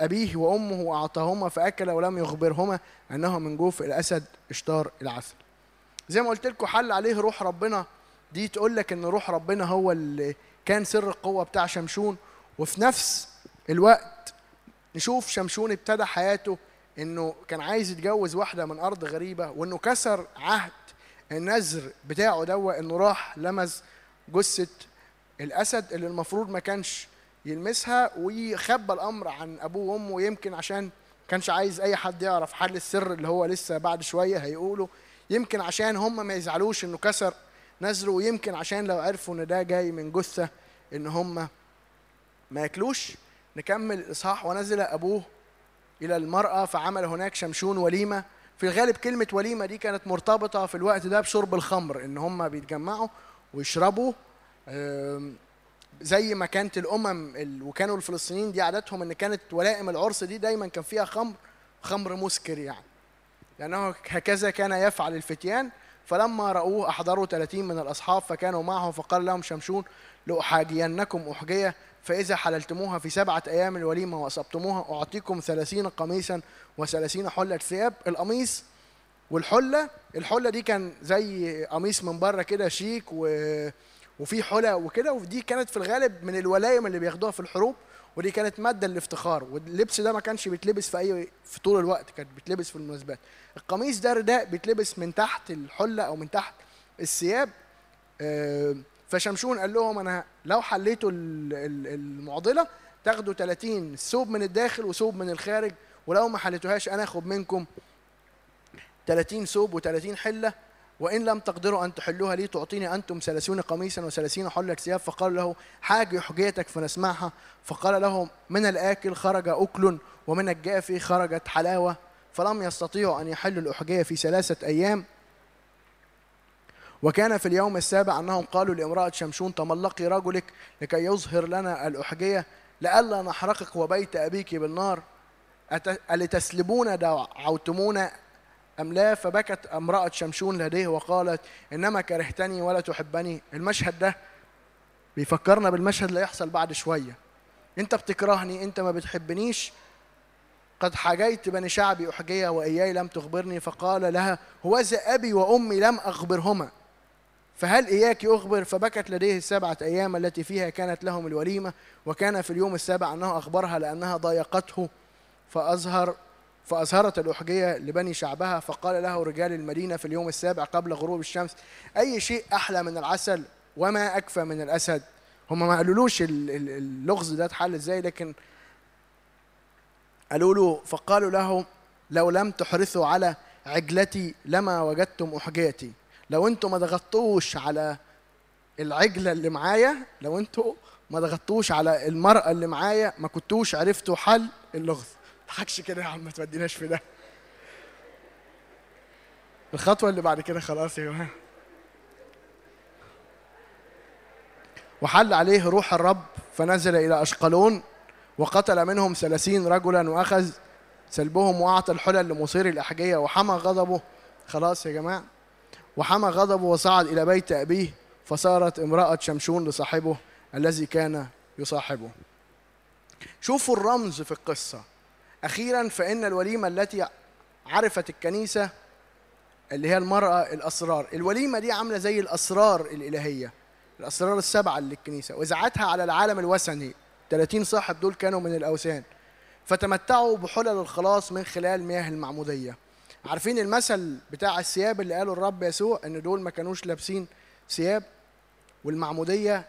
أبيه وأمه وأعطاهما فأكل ولم يخبرهما أنه من جوف الأسد اشتار العسل. زي ما قلت لكم حل عليه روح ربنا، دي تقول لك إن روح ربنا هو اللي كان سر القوة بتاع شمشون، وفي نفس الوقت نشوف شمشون ابتدى حياته إنه كان عايز يتجوز واحدة من أرض غريبة، وإنه كسر عهد النذر بتاعه ده إنه راح لمس جثة الأسد اللي المفروض ما كانش يلمسها، ويخبى الأمر عن أبوه وأمه، يمكن عشان كانش عايز أي حد يعرف حل السر اللي هو لسه بعد شوية هيقوله، يمكن عشان هم ما يزعلوش إنه كسر نذره، ويمكن عشان لو عرفوا إن ده جاي من جثة إن هم ما ياكلوش. نكمل الإصحاح. ونزل أبوه إلى المرأة فعمل هناك شمشون وليمة. في الغالب كلمة وليمة دي كانت مرتبطة في الوقت ده بشرب الخمر، إن هم بيتجمعوا ويشربوا زي ما كانت الامم ال... وكانوا الفلسطينيين دي عاداتهم ان كانت ولائم العرس دي دايما كان فيها خمر، خمر مسكر يعني، لانه هكذا كان يفعل الفتيان. فلما راوه احضروا ثلاثين من الاصحاب فكانوا معه، فقال لهم شمشون لاحاجينكم احجيه، فاذا حللتموها في سبعه ايام الوليمه واصبتموها اعطيكم ثلاثين قميصا وثلاثين حله ثياب. القميص والحله، الحله دي كان زي قميص من بره كده شيك و وفي حلة وكده، ودي كانت في الغالب من الولايم اللي بياخدوها في الحروب، ودي كانت مادة الافتخار، واللبس ده ما كانش بيتلبس في أي في طول الوقت، كانت بيتلبس في المناسبات. القميص ده رداء بيتلبس من تحت الحلة أو من تحت الثياب. فشمشون قال لهم أنا لو حليتوا المعضلة تاخدوا ثلاثين ثوب من الداخل وثوب من الخارج، ولو ما حليتوهاش أنا آخد منكم ثلاثين ثوب وثلاثين حلة، وإن لم تقدروا أن تحلوها لي تعطيني أنتم ثلاثين قميصا وثلاثين حلة ثياب. فقال له حاجي حجيتك فنسمعها. فقال لهم من الآكل خرج أكل ومن الجافي خرجت حلاوة. فلم يستطيعوا أن يحلوا الأحجية في ثلاثة أيام. وكان في اليوم السابع أنهم قالوا لامرأة شمشون تملقي رجلك لكي يظهر لنا الأحجية لئلا نحرقك وبيت أبيك بالنار، ألتسلبونا دعوتمونا أم لا؟ فبكت امرأة شمشون لديه وقالت إنما كرهتني ولا تحبني. المشهد ده بيفكرنا بالمشهد اللي هيحصل بعد شوية. أنت بتكرهني، أنت ما بتحبنيش، قد حاجيت بني شعبي أحجية وإياي لم تخبرني. فقال لها هوذا أبي وأمي لم أخبرهما، فهل إياك أخبر؟ فبكت لديه السبعة أيام التي فيها كانت لهم الوليمة. وكان في اليوم السابع أنه أخبرها لأنها ضايقته، فأظهر فأظهرت الأحجية لبني شعبها. فقال له رجال المدينة في اليوم السابع قبل غروب الشمس أي شيء أحلى من العسل وما أكفى من الأسد. هم ما قالولوش اللغز ده اتحل إزاي، لكن قالوا له فقالوا له لو لم تحرثوا على عجلتي لما وجدتم أحجيتي. لو أنتم ما ضغطتوش على العجلة اللي معايا، لو أنتم ما ضغطتوش على المرأة اللي معايا، ما كنتوش عرفتوا حل اللغز. ما تضحكش كده يا عم، ما توديناش في ده. الخطوة اللي بعد كده خلاص يا جماعة. وحل عليه روح الرب فنزل إلى أشقلون وقتل منهم ثلاثين رجلا وأخذ سلبهم وأعطى الحلل لمصير الأحجية. وحمى غضبه، خلاص يا جماعة، وحمى غضبه وصعد إلى بيت أبيه، فصارت امرأة شمشون لصاحبه الذي كان يصاحبه. شوفوا الرمز في القصة. أخيراً فإن الوليمة التي عرفت الكنيسة اللي هي المرأة الأسرار. الوليمة دي عاملة زي الأسرار الإلهية، الأسرار السبعة للكنيسة، وإذاعتها على العالم الوثني. ثلاثين صاحب دول كانوا من الأوثان، فتمتعوا بحلل الخلاص من خلال مياه المعمودية. عارفين المثل بتاع الثياب اللي قاله الرب يسوع إن دول ما كانوش لابسين ثياب؟ والمعمودية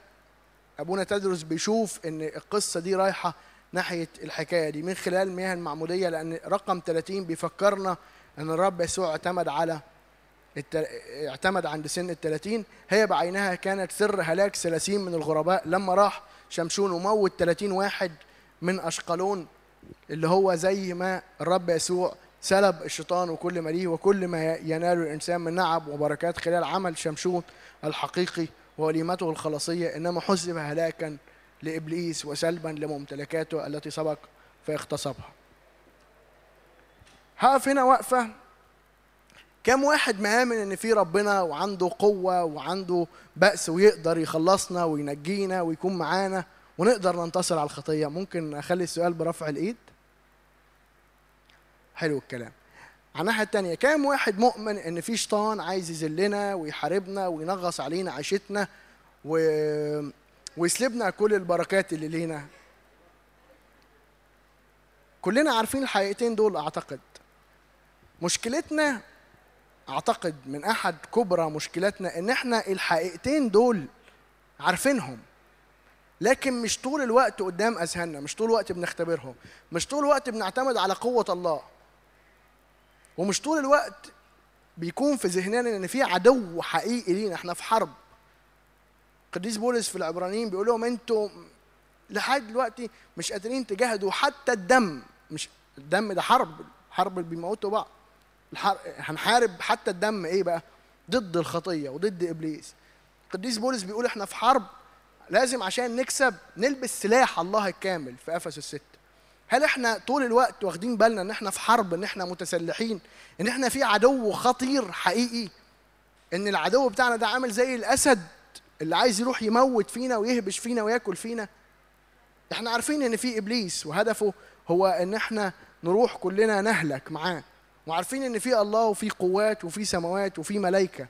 أبونا تدرس بيشوف إن القصة دي رايحة ناحية الحكاية دي من خلال مياه المعمودية، لأن رقم ثلاثين بيفكرنا أن الرب يسوع اعتمد على اعتمد عند سن الثلاثين، هي بعينها كانت سر هلاك ثلاثين من الغرباء لما راح شمشون وموت ثلاثين واحد من أشقلون، اللي هو زي ما الرب يسوع سلب الشيطان وكل ما ليه وكل ما يناله الإنسان من نعم وبركات خلال عمل شمشون الحقيقي ووليمته الخلاصية، إنما حسب هلاكا لإبليس وسلبا لممتلكاته التي سبق فاغتصبها. هقف هنا وقفة. كم واحد مآمن إن في ربنا وعنده قوة وعنده بأس ويقدر يخلصنا وينجينا ويكون معانا ونقدر ننتصر على الخطية؟ ممكن أخلي السؤال برفع الإيد؟ حلو الكلام. على الناحية التانية، كم واحد مؤمن إن في شيطان عايز يذلنا ويحاربنا وينغص علينا عيشتنا و... ويسلبنا كل البركات اللي لينا؟ كلنا عارفين الحقيقتين دول أعتقد. مشكلتنا أعتقد من أحد كبرى مشكلتنا إن إحنا الحقيقتين دول عارفينهم، لكن مش طول الوقت قدام أذهاننا، مش طول الوقت بنختبرهم، مش طول الوقت بنعتمد على قوة الله، ومش طول الوقت بيكون في ذهننا إن في عدو حقيقي لينا، إحنا في حرب. قديس بولس في العبرانيين بيقول لهم أنتوا لحد دلوقتي مش قادرين تجاهدوا حتى الدم، مش الدم ده حرب، حرب اللي بيموتوا بعض، هنحارب حتى الدم. ايه بقى؟ ضد الخطيه وضد ابليس. القديس بولس بيقول احنا في حرب، لازم عشان نكسب نلبس سلاح الله الكامل في افسس ستة. هل احنا طول الوقت واخدين بالنا ان احنا في حرب، ان احنا متسلحين، ان احنا في عدو خطير حقيقي، ان العدو بتاعنا ده عامل زي الاسد اللي عايز يروح يموت فينا ويهبش فينا وياكل فينا؟ احنا عارفين ان في ابليس وهدفه هو ان احنا نروح كلنا نهلك معاه، وعارفين ان في الله وفي قوات وفي سماوات وفي ملائكه،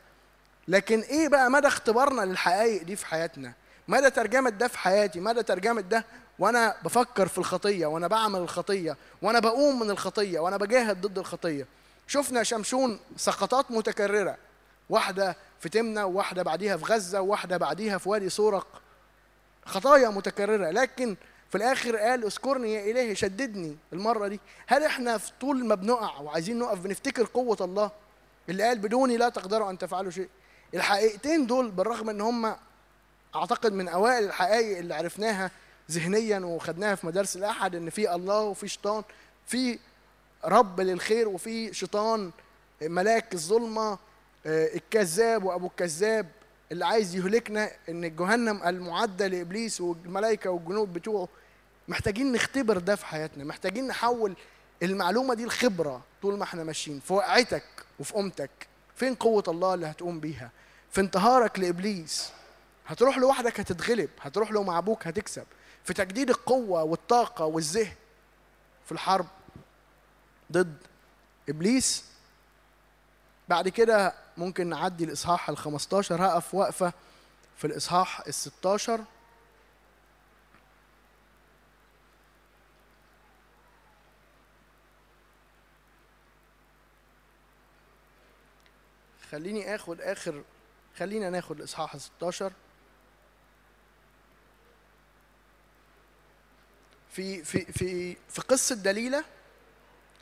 لكن ايه بقى مدى اختبارنا للحقائق دي في حياتنا؟ مدى ترجمه ده في حياتي؟ مدى ترجمه ده وانا بفكر في الخطيه، وانا بعمل الخطيه، وانا بقوم من الخطيه، وانا بجاهد ضد الخطيه؟ شفنا شمشون سقطات متكرره، واحده في تمنى، وواحده بعديها في غزه، وواحده بعديها في وادي صورق، خطايا متكرره، لكن في الآخر قال اذكرني يا إلهي، شددني المرة دي. هل احنا في طول ما بنقع وعايزين نقف بنفتكر قوة الله اللي قال بدوني لا تقدروا أن تفعلوا شيء؟ الحقيقتين دول بالرغم إن هم أعتقد من أوائل الحقائق اللي عرفناها ذهنيا وخدناها في مدارس الأحد، إن في الله وفي شيطان، في رب للخير وفي شيطان، ملاك الظلمة، الكذاب وأبو الكذاب اللي عايز يهلكنا، ان جهنم المعده لابليس والملائكه والجنود بتوعه. محتاجين نختبر ده في حياتنا، محتاجين نحول المعلومه دي لخبره طول ما احنا ماشيين. في وقعتك وفي قومتك فين قوه الله اللي هتقوم بيها؟ في انتهارك لابليس هتروح لوحدك هتتغلب، هتروح له مع ابوك هتكسب. في تجديد القوه والطاقه والذهن في الحرب ضد ابليس. بعد كده ممكن نعدي الإصحاح الخمستاشر. هقف وقفة في الإصحاح الستاشر. خليني آخد آخر خلينا ناخد الإصحاح الستاشر. في في في في قصة دليلة،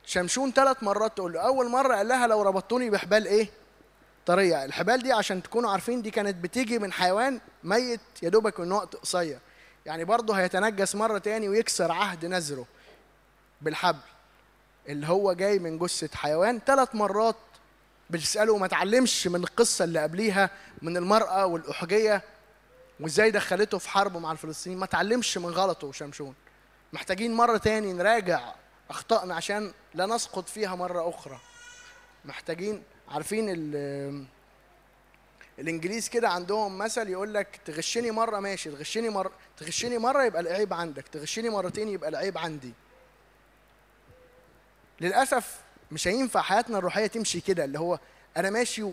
شمشون ثلاث مرات تقول له. أول مرة قال لها لو ربطتوني بحبال إيه؟ طرية. الحبال دي عشان تكونوا عارفين دي كانت بتيجي من حيوان ميت يا دوبك من وقت قصير، يعني برضه هيتنجس مرة تاني ويكسر عهد نذره بالحبل اللي هو جاي من جثة حيوان. ثلاث مرات بتسأله وما تعلمش من القصة اللي قبليها من المرأة والأحجية وإزاي دخلته في حرب مع الفلسطينيين، ما تعلمش من غلطه شمشون. محتاجين مرة تاني نراجع أخطأنا عشان لا نسقط فيها مرة أخرى. محتاجين، عارفين الانجليز كده عندهم مثل يقول لك تغشني مره ماشي، تغشني مره تغشني مره يبقى العيب عندك، تغشني مرتين يبقى العيب عندي. للاسف مش هينفع حياتنا الروحيه تمشي كده، اللي هو انا ماشي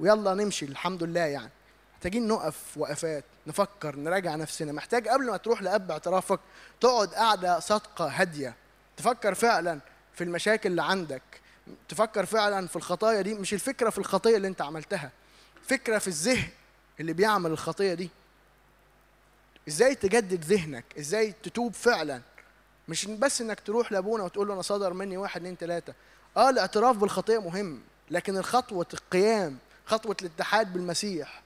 ويلا نمشي الحمد لله. يعني محتاجين نقف وقفات، نفكر، نراجع نفسنا. محتاج قبل ما تروح لاب اعترافك تقعد قاعده صادقه هاديه، تفكر فعلا في المشاكل اللي عندك، تفكر فعلا في الخطايا دي، مش الفكره في الخطيه اللي انت عملتها، فكره في الذهن اللي بيعمل الخطيه دي. ازاي تجدد ذهنك؟ ازاي تتوب فعلا؟ مش بس انك تروح لابونا وتقول له انا صدر مني واحد اتنين تلاته. اه الاعتراف بالخطيه مهم، لكن الخطوه القيام خطوة الاتحاد بالمسيح.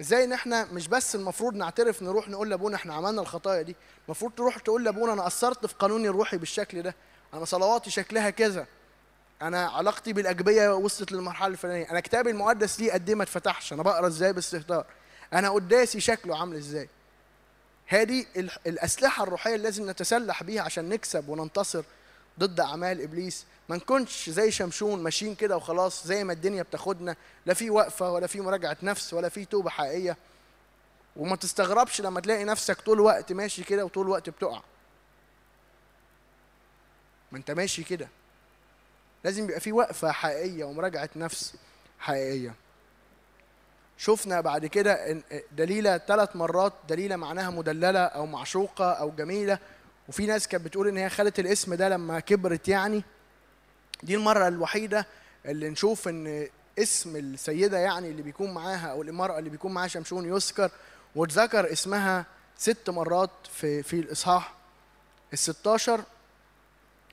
ازاي ان احنا مش بس المفروض نعترف نروح نقول لابونا احنا عملنا الخطايا دي، المفروض تروح تقول لابونا انا قصرت في قانوني الروحي بالشكل ده، انا صلواتي شكلها كذا، انا علاقتي بالاجبيه وصلت للمرحله الفلانيه، انا كتابي المقدس ليه قد ايه ما اتفتحش، انا بقرا ازاي باستهتار، انا قداسي شكله عامل ازاي. هذه الاسلحه الروحيه اللي لازم نتسلح بيها عشان نكسب وننتصر ضد اعمال ابليس. ما نكونش زي شمشون ماشيين كده وخلاص زي ما الدنيا بتاخدنا، لا في وقفه ولا في مراجعه نفس ولا في توبه حقيقيه. وما تستغربش لما تلاقي نفسك طول وقت ماشي كده وطول وقت بتقع. ما انت ماشي كده، لازم يبقى في وقفه حقيقيه ومراجعه نفس حقيقيه. شفنا بعد كده دليله ثلاث مرات دليله معناها مدلله او معشوقه او جميله، وفي ناس كانت بتقول ان هي خدت الاسم ده لما كبرت. يعني دي المره الوحيده اللي نشوف ان اسم السيده يعني اللي بيكون معاها او المراه اللي بيكون معاها شمشون يذكر، واتذكر اسمها ست مرات في في الاصحاح الستاشر.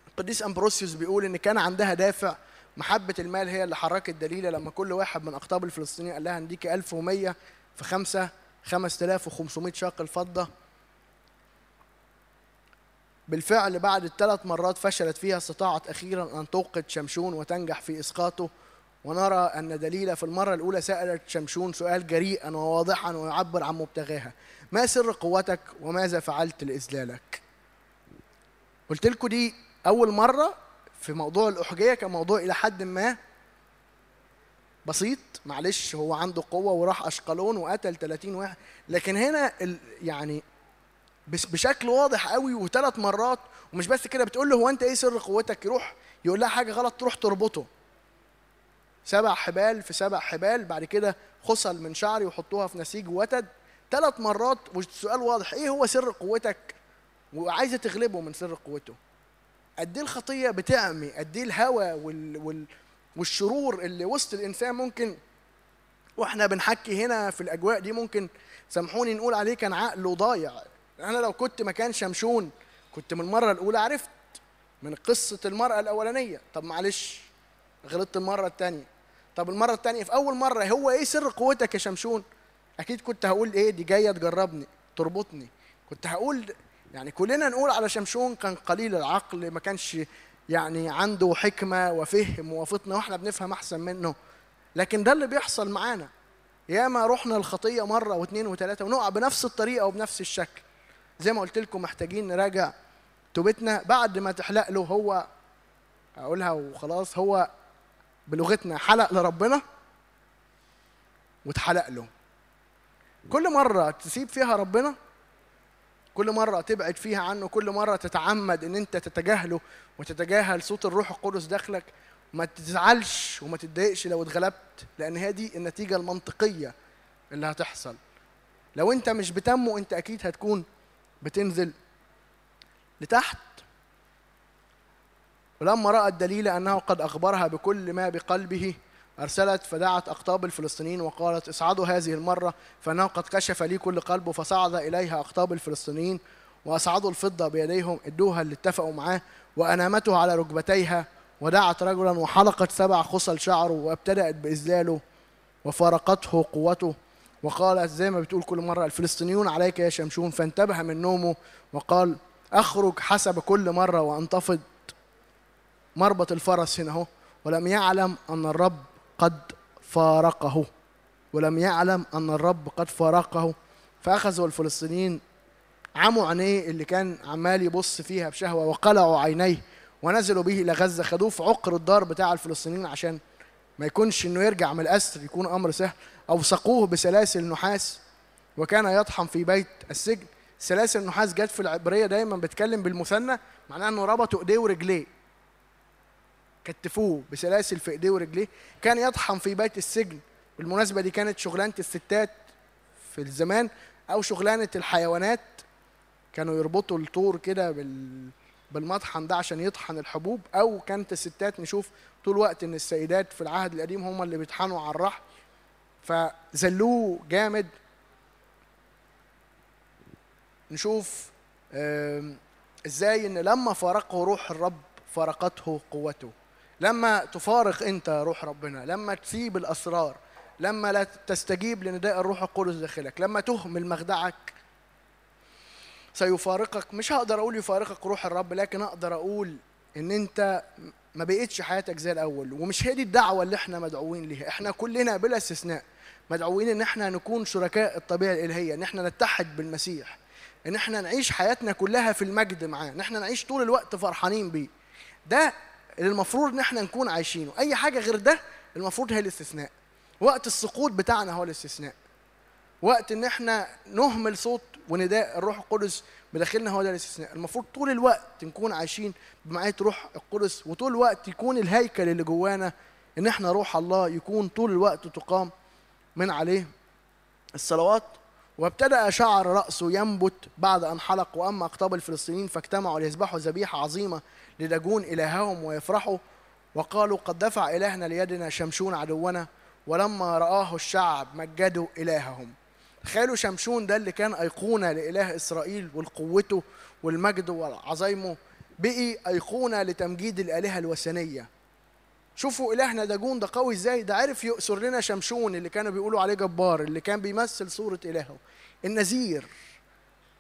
القديس أمبروسيوس بيقول ان كان عندها دافع محبه المال هي اللي حركت دليله لما كل واحد من اقطاب الفلسطينيين قال لها هنديكي ألف ومية في خمسه خمسة آلاف وخمسمائة شاقل فضه. بالفعل بعد الثلاث مرات فشلت فيها استطاعت أخيراً أن توقد شمشون وتنجح في إسقاطه. ونرى أن دليلة في المرة الأولى سألت شمشون سؤال جريئاً وواضحاً ويعبر عن مبتغاها: ما سر قوتك وماذا فعلت لإذلالك؟ قلت لكم دي أول مرة في موضوع الأحجية كموضوع إلى حد ما بسيط، معلش هو عنده قوة وراح أشقلون وقتل ثلاثين واحد، لكن هنا يعني بس بشكل واضح قوي وثلاث مرات. ومش بس كده، بتقول له هو انت ايه سر قوتك، يروح يقول لها حاجه غلط تروح تربطه سبع حبال في سبع حبال، بعد كده خصل من شعري وحطوها في نسيج وتد. ثلاث مرات والسؤال واضح، ايه هو سر قوتك، وعايزه تغلبه من سر قوته. قد ايه الخطيه بتعمي، قد ايه الهوى وال... وال... والشرور اللي وسط الانسان ممكن. واحنا بنحكي هنا في الاجواء دي ممكن سامحوني نقول عليه كان عقله ضايع. أنا لو كنت مكان شمشون كنت من المرة الأولى عرفت من قصة المرأة الأولانية، طب معلش غلطت المرة الثانية، طب المرة الثانية في أول مرة هو إيه سر قوتك يا شمشون؟ أكيد كنت هقول إيه دي جاية تجربني تربطني، كنت هقول يعني كلنا نقول على شمشون كان قليل العقل، ما كانش يعني عنده حكمة وفهم وفطنة وإحنا بنفهم أحسن منه. لكن ده اللي بيحصل معانا، ياما رحنا الخطية مرة واثنين وثلاثة ونقع بنفس الطريقة وبنفس الشكل. زي ما قلت لكم محتاجين نراجع توبتنا بعد ما تحلق له، هو اقولها وخلاص، هو بلغتنا حلق لربنا واتحلق له. كل مره تسيب فيها ربنا، كل مره تبعد فيها عنه، كل مره تتعمد ان انت تتجاهله وتتجاهل صوت الروح القدس داخلك، ما تزعلش وما تتضايقش لو اتغلبت، لان هذه النتيجه المنطقيه اللي هتحصل. لو انت مش بتمه انت اكيد هتكون بتنزل لتحت. ولما رأت دليلة أنه قد أخبرها بكل ما بقلبه أرسلت فدعت أقطاب الفلسطينيين وقالت: اصعدوا هذه المرة فأنه قد كشف لي كل قلبه. فصعد إليها أقطاب الفلسطينيين وأصعدوا الفضة بيديهم ادوها اللي اتفقوا معاه وأنامته على ركبتيها، ودعت رجلا وحلقت سبع خصل شعره وابتدأت بإذلاله وفارقته قوته. وقالت زي ما بتقول كل مرة: الفلسطينيون عليك يا شمشون. فانتبه من نومه وقال: أخرج حسب كل مرة وأنتفض مربط الفرس هنا، ولم يعلم أن الرب قد فارقه، ولم يعلم أن الرب قد فارقه. فأخذوا الفلسطينيين عموا عينيه اللي كان عمال يبص فيها بشهوة وقلعوا عينيه ونزلوا به إلى غزة، خدوه في عقر الدار بتاع الفلسطينيين عشان ما يكونش إنه يرجع من الأسر، يكون أمر سهل. أوثقوه بسلاسل نحاس وكان يطحن في بيت السجن. سلاسل النحاس جت في العبرية دايما بتكلم بالمثنى، معناها أنه ربطوا إيديه ورجليه، كتفوه بسلاسل في إيديه ورجليه، كان يطحن في بيت السجن. بالمناسبة دي كانت شغلانة الستات في الزمان أو شغلانة الحيوانات، كانوا يربطوا الطور كده بال بالمطحن ده عشان يطحن الحبوب، أو كانت الستات نشوف طول وقت إن السيدات في العهد القديم هم اللي بيطحنوا على الرحل. فزلوه جامد. نشوف ازاي ان لما فارقه روح الرب فارقته قوته. لما تفارق أنت روح ربنا، لما تسيب الأسرار، لما لا تستجيب لنداء الروح القدس داخلك، لما تهمل مخدعك سيفارقك. مش هقدر أقول يفارقك روح الرب، لكن أقدر أقول إن أنت ما بقتش حياتك زي الأول. ومش هي دي الدعوة اللي احنا مدعوين ليها، احنا كلنا بلا استثناء مدعوين إن احنا نكون شركاء الطبيعة الإلهية، إن احنا نتحد بالمسيح، إن احنا نعيش حياتنا كلها في المجد معاه، إن احنا نعيش طول الوقت فرحانين بيه. ده اللي المفروض إن احنا نكون عايشينه، أي حاجة غير ده المفروض هي الاستثناء. وقت السقوط بتاعنا هو الاستثناء، وقت إن احنا نهمل صوت ونداء الروح القدس بداخلنا هو ده الاستثناء. المفروض طول الوقت نكون عايشين بمعية روح القدس، وطول الوقت يكون الهيكل اللي جوانا إن احنا روح الله يكون طول الوقت تقام من عليه الصلوات. وابتدأ شعر رأسه ينبت بعد أن حلق، وأما أقطاب الفلسطينيين فاجتمعوا ليذبحوا ذبيحة عظيمة لداجون إلههم ويفرحوا، وقالوا قد دفع إلهنا ليدنا شمشون عدونا، ولما رآه الشعب مجدوا إلههم. تخيلوا شمشون ده اللي كان أيقونة لإله إسرائيل والقوته والمجد وعظيمه، بقي أيقونة لتمجيد الآلهة الوثنية. شوفوا إلهنا داجون ده قوي إزاي، ده عرف يؤسر لنا شمشون اللي كانوا بيقولوا عليه جبار، اللي كان بيمثل صورة إلهه النذير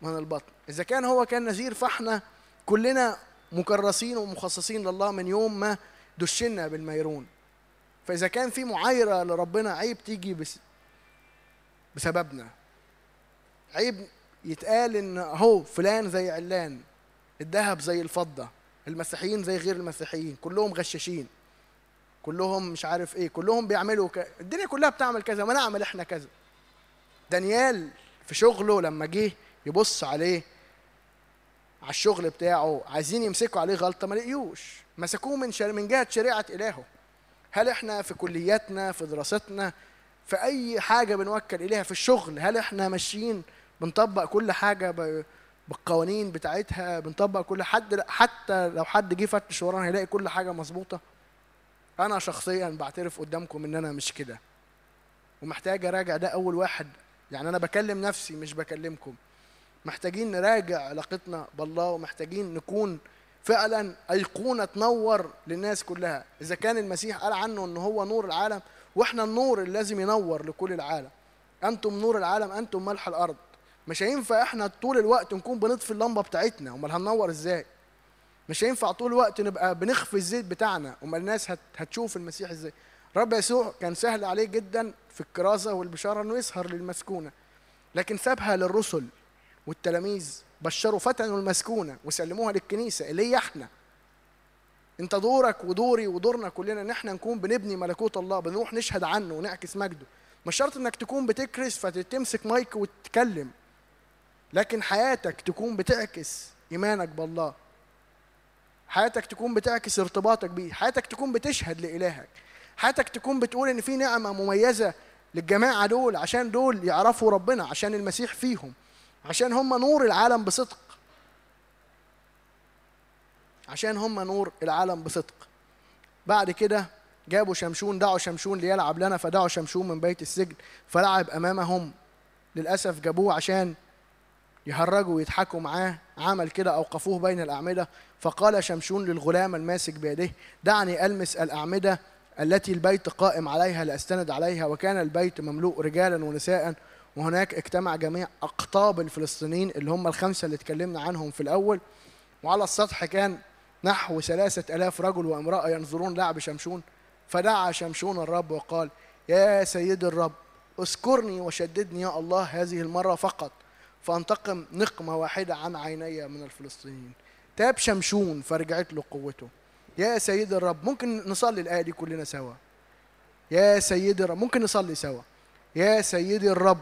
من البطن. إذا كان هو كان نذير، فإحنا كلنا مكرسين ومخصصين لله من يوم ما دشنا بالميرون. فإذا كان في معايرة لربنا، عيب تيجي بس بسببنا، عيب يتقال إن هو فلان زي علان، الذهب زي الفضة، المسيحيين زي غير المسيحيين، كلهم غشاشين، كلهم مش عارف ايه، كلهم بيعملوا ك... الدنيا كلها بتعمل كذا، ما نعمل احنا كذا. دانيال في شغله لما جه يبص عليه على الشغل بتاعه، عايزين يمسكوا عليه غلطه ما لقيوش، مسكوه من شر... من جهه شريعه الهه. هل احنا في كلياتنا، في دراستنا، في اي حاجه بنوكل اليها، في الشغل، هل احنا ماشيين بنطبق كل حاجه ب... بالقوانين بتاعتها، بنطبق كل حد، حتى لو حد جه فتش ورانا هيلاقي كل حاجه مظبوطه؟ أنا شخصياً بعترف قدامكم إن أنا مش كده، ومحتاج أراجع ده أول واحد. يعني أنا بكلم نفسي مش بكلمكم. محتاجين نراجع علاقتنا بالله، ومحتاجين نكون فعلاً أيقونة تنور للناس كلها. إذا كان المسيح قال عنه إن هو نور العالم، وإحنا النور اللي لازم ينور لكل العالم. أنتم نور العالم، أنتم ملح الأرض. مش هينفع إحنا طول الوقت نكون بنطفي اللمبة بتاعتنا، أمال هننور إزاي؟ مش هينفع طول الوقت نبقى بنخفي الزيت بتاعنا، امال الناس هتشوف المسيح ازاي؟ الرب يسوع كان سهل عليه جدا في الكرازه والبشاره انه يسهر للمسكونه، لكن سابها للرسل والتلاميذ، بشروا فتنوا المسكونه وسلموها للكنيسه اللي هي احنا. انت دورك ودوري ودورنا كلنا ان احنا نكون بنبني ملكوت الله، بنروح نشهد عنه ونعكس مجده. مش شرط انك تكون بتكرس فتمسك مايك وتتكلم، لكن حياتك تكون بتعكس ايمانك بالله، حياتك تكون بتعكس ارتباطك بيه، حياتك تكون بتشهد لإلهك، حياتك تكون بتقول إن في نعمة مميزة للجماعة دول، عشان دول يعرفوا ربنا، عشان المسيح فيهم، عشان هم نور العالم بصدق، عشان هم نور العالم بصدق. بعد كده جابوا شمشون، دعوا شمشون ليلعب لنا، فدعوا شمشون من بيت السجن فلعب أمامهم. للأسف جابوه عشان يهرجوا ويضحكوا معاه، عمل كده، أوقفوه بين الأعمدة. فقال شمشون للغلام الماسك بيده، دعني ألمس الأعمدة التي البيت قائم عليها لأستند عليها. وكان البيت مملوء رجالا ونساء، وهناك اجتمع جميع أقطاب الفلسطينيين اللي هم الخمسة اللي اتكلمنا عنهم في الأول. وعلى السطح كان نحو ثلاثة آلاف رجل وامرأة ينظرون لعب شمشون. فدعا شمشون الرب وقال، يا سيد الرب اذكرني وشددني يا الله هذه المرة فقط، فانتقم نقمة واحدة عن عيني من الفلسطينيين. تاب شمشون فرجعت له قوته. يا سيد الرب، ممكن نصلي الآية دي كلنا سوا. يا سيد الرب، ممكن نصلي سوا. يا سيد الرب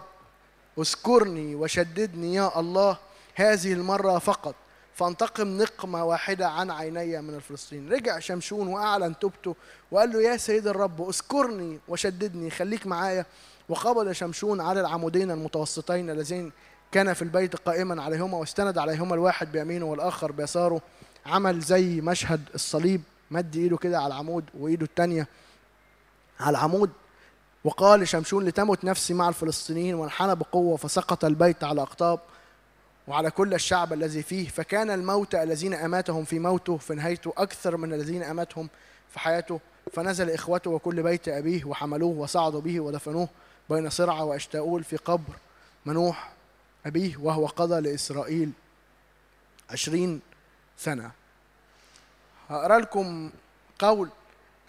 اذكرني وشددني يا الله هذه المرة فقط، فانتقم نقمة واحدة عن عيني من الفلسطينيين. رجع شمشون وأعلن توبته وقال له، يا سيد الرب اذكرني وشددني، خليك معايا. وقبل شمشون على العمودين المتوسطين اللذين كان في البيت قائما عليهما، واستند عليهما الواحد بيمينه والآخر بيساره. عمل زي مشهد الصليب، مد ايده كده على العمود وايده الثانيه على العمود. وقال شمشون، لتمت نفسي مع الفلسطينيين، وانحنى بقوه فسقط البيت على أقطاب وعلى كل الشعب الذي فيه، فكان الموتى الذين أماتهم في موته في نهايته أكثر من الذين أماتهم في حياته، فنزل إخوته وكل بيت أبيه وحملوه وصعدوا به ودفنوه بين صرعى وأشتاؤول في قبر منوح أبيه، وهو قضى لإسرائيل عشرين سنة. هقرأ لكم قول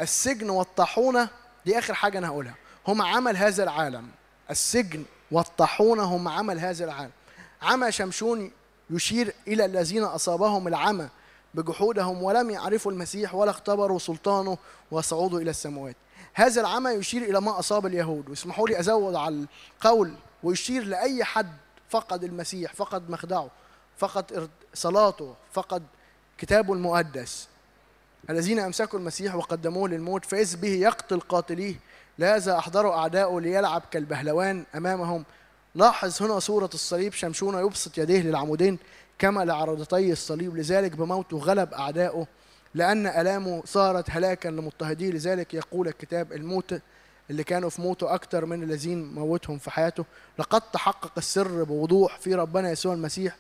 السجن والطاحونة، دي آخر حاجة أنا هقولها. هم عمل هذا العالم، السجن والطاحونة هم عمل هذا العالم. عمى شمشون يشير إلى الذين أصابهم العمى بجحودهم ولم يعرفوا المسيح ولا اختبروا سلطانه وصعوده إلى السماوات. هذا العمى يشير إلى ما أصاب اليهود. واسمحوا لي أزود على القول، ويشير لأي حد فقد المسيح، فقد مخدعه، فقد صلاته، فقد كتابه المقدس. الذين أمسكوا المسيح وقدموه للموت فإذ به يقتل قاتليه، لهذا أحضروا أعداؤه ليلعب كالبهلوان أمامهم. لاحظ هنا صورة الصليب، شمشون يبسط يديه للعمودين كما لعرضتي الصليب، لذلك بموته غلب أعداؤه، لأن ألامه صارت هلاكا لمضطهديه. لذلك يقول الكتاب الموت اللي كانوا في موته أكتر من الذين موتهم في حياته. لقد تحقق السر بوضوح في ربنا يسوع المسيح،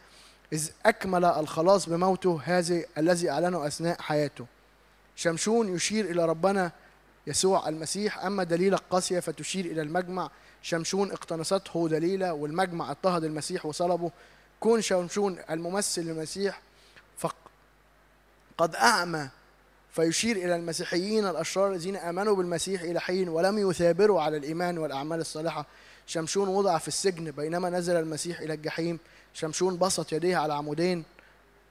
إذ أكمل الخلاص بموته هذا الذي أعلنه أثناء حياته. شمشون يشير إلى ربنا يسوع المسيح. أما دليلة القاسية فتشير إلى المجمع، شمشون اقتنصته دليلة والمجمع اضطهد المسيح وصلبه. كون شمشون الممثل للمسيح فقد أعمى، فيشير إلى المسيحيين الأشرار الذين آمنوا بالمسيح إلى حين ولم يثابروا على الإيمان والأعمال الصالحة. شمشون وضع في السجن بينما نزل المسيح إلى الجحيم. شمشون بسط يديه على عمودين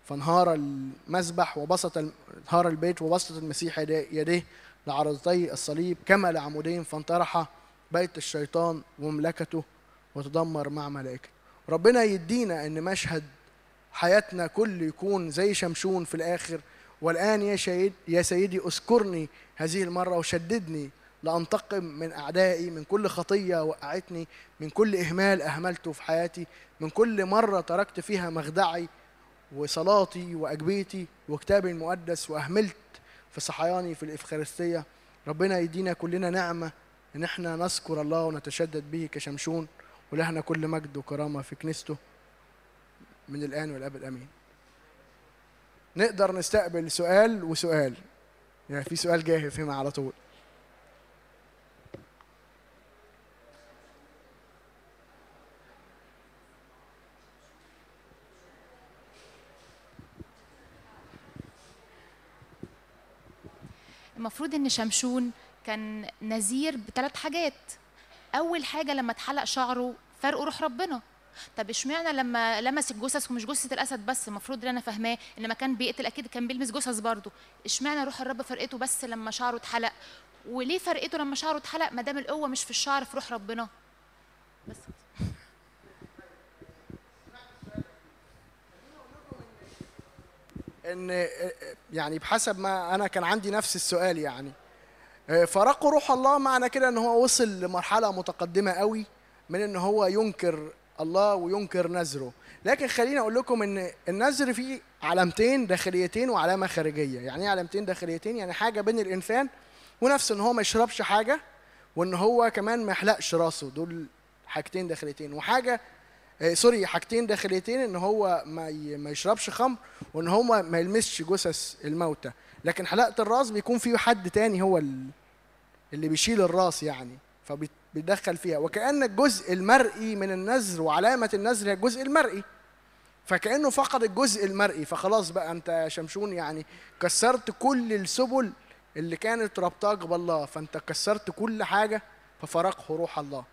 فانهار المذبح وبسط انهار البيت، وبسط المسيح يديه لعرضتي الصليب كما لعمودين فانطرح بيت الشيطان ومملكته وتدمر مع ملائكته. ربنا يدينا ان مشهد حياتنا كل يكون زي شمشون في الاخر. والان يا شهيد يا سيدي اذكرني هذه المره وشددني لانتقم من اعدائي، من كل خطيه وقعتني، من كل اهمال اهملته في حياتي، من كل مره تركت فيها مخدعي وصلاتي واجبيتي وكتابي المقدس واهملت في صحياني في الافخارستيه. ربنا يدينا كلنا نعمه ان احنا نذكر الله ونتشدد به كشمشون، ولهنا كل مجد وكرامه في كنيسته من الان والابد امين. نقدر نستقبل سؤال وسؤال، يعني في سؤال جاهز هنا على طول. المفروض ان شمشون كان نذير بثلاث حاجات. اول حاجه لما اتحلق شعره فرقوا روح ربنا. طب اشمعنى لما لمس الجثث، ومش جثه الاسد بس، المفروض اللي انا فاهماه ان ما كان بيقتل اكيد كان بيلمس جثث برضه، اشمعنى روح الرب فرقته بس لما شعره اتحلق؟ وليه فرقته لما شعره اتحلق ما دام القوه مش في الشعر في روح ربنا؟ بس ان يعني بحسب ما انا كان عندي نفس السؤال، يعني فرقوا روح الله معنى كده ان هو وصل لمرحله متقدمه قوي من ان هو ينكر الله وينكر نذره. لكن خليني اقول لكم ان النذر فيه علامتين داخليتين وعلامه خارجيه. يعني ايه علامتين داخليتين؟ يعني حاجه بين الانسان ونفسه، ان هو ما يشربش حاجه وان هو كمان ما يحلقش راسه، دول حاجتين داخليتين. وحاجه سوري حاجتين داخليتين، ان هو ما يشربش خمر وان هو ما يلمسش جثث الموتى. لكن حلقه الراس بيكون في حد تاني هو اللي بيشيل الراس يعني، فبيتدخل فيها. وكأن الجزء المرئي من النذر وعلامه النذر هي الجزء المرئي، فكأنه فقد الجزء المرئي، فخلاص بقى انت يا شمشون يعني كسرت كل السبل اللي كانت ربطاك بالله، فانت كسرت كل حاجه ففرقه روح الله.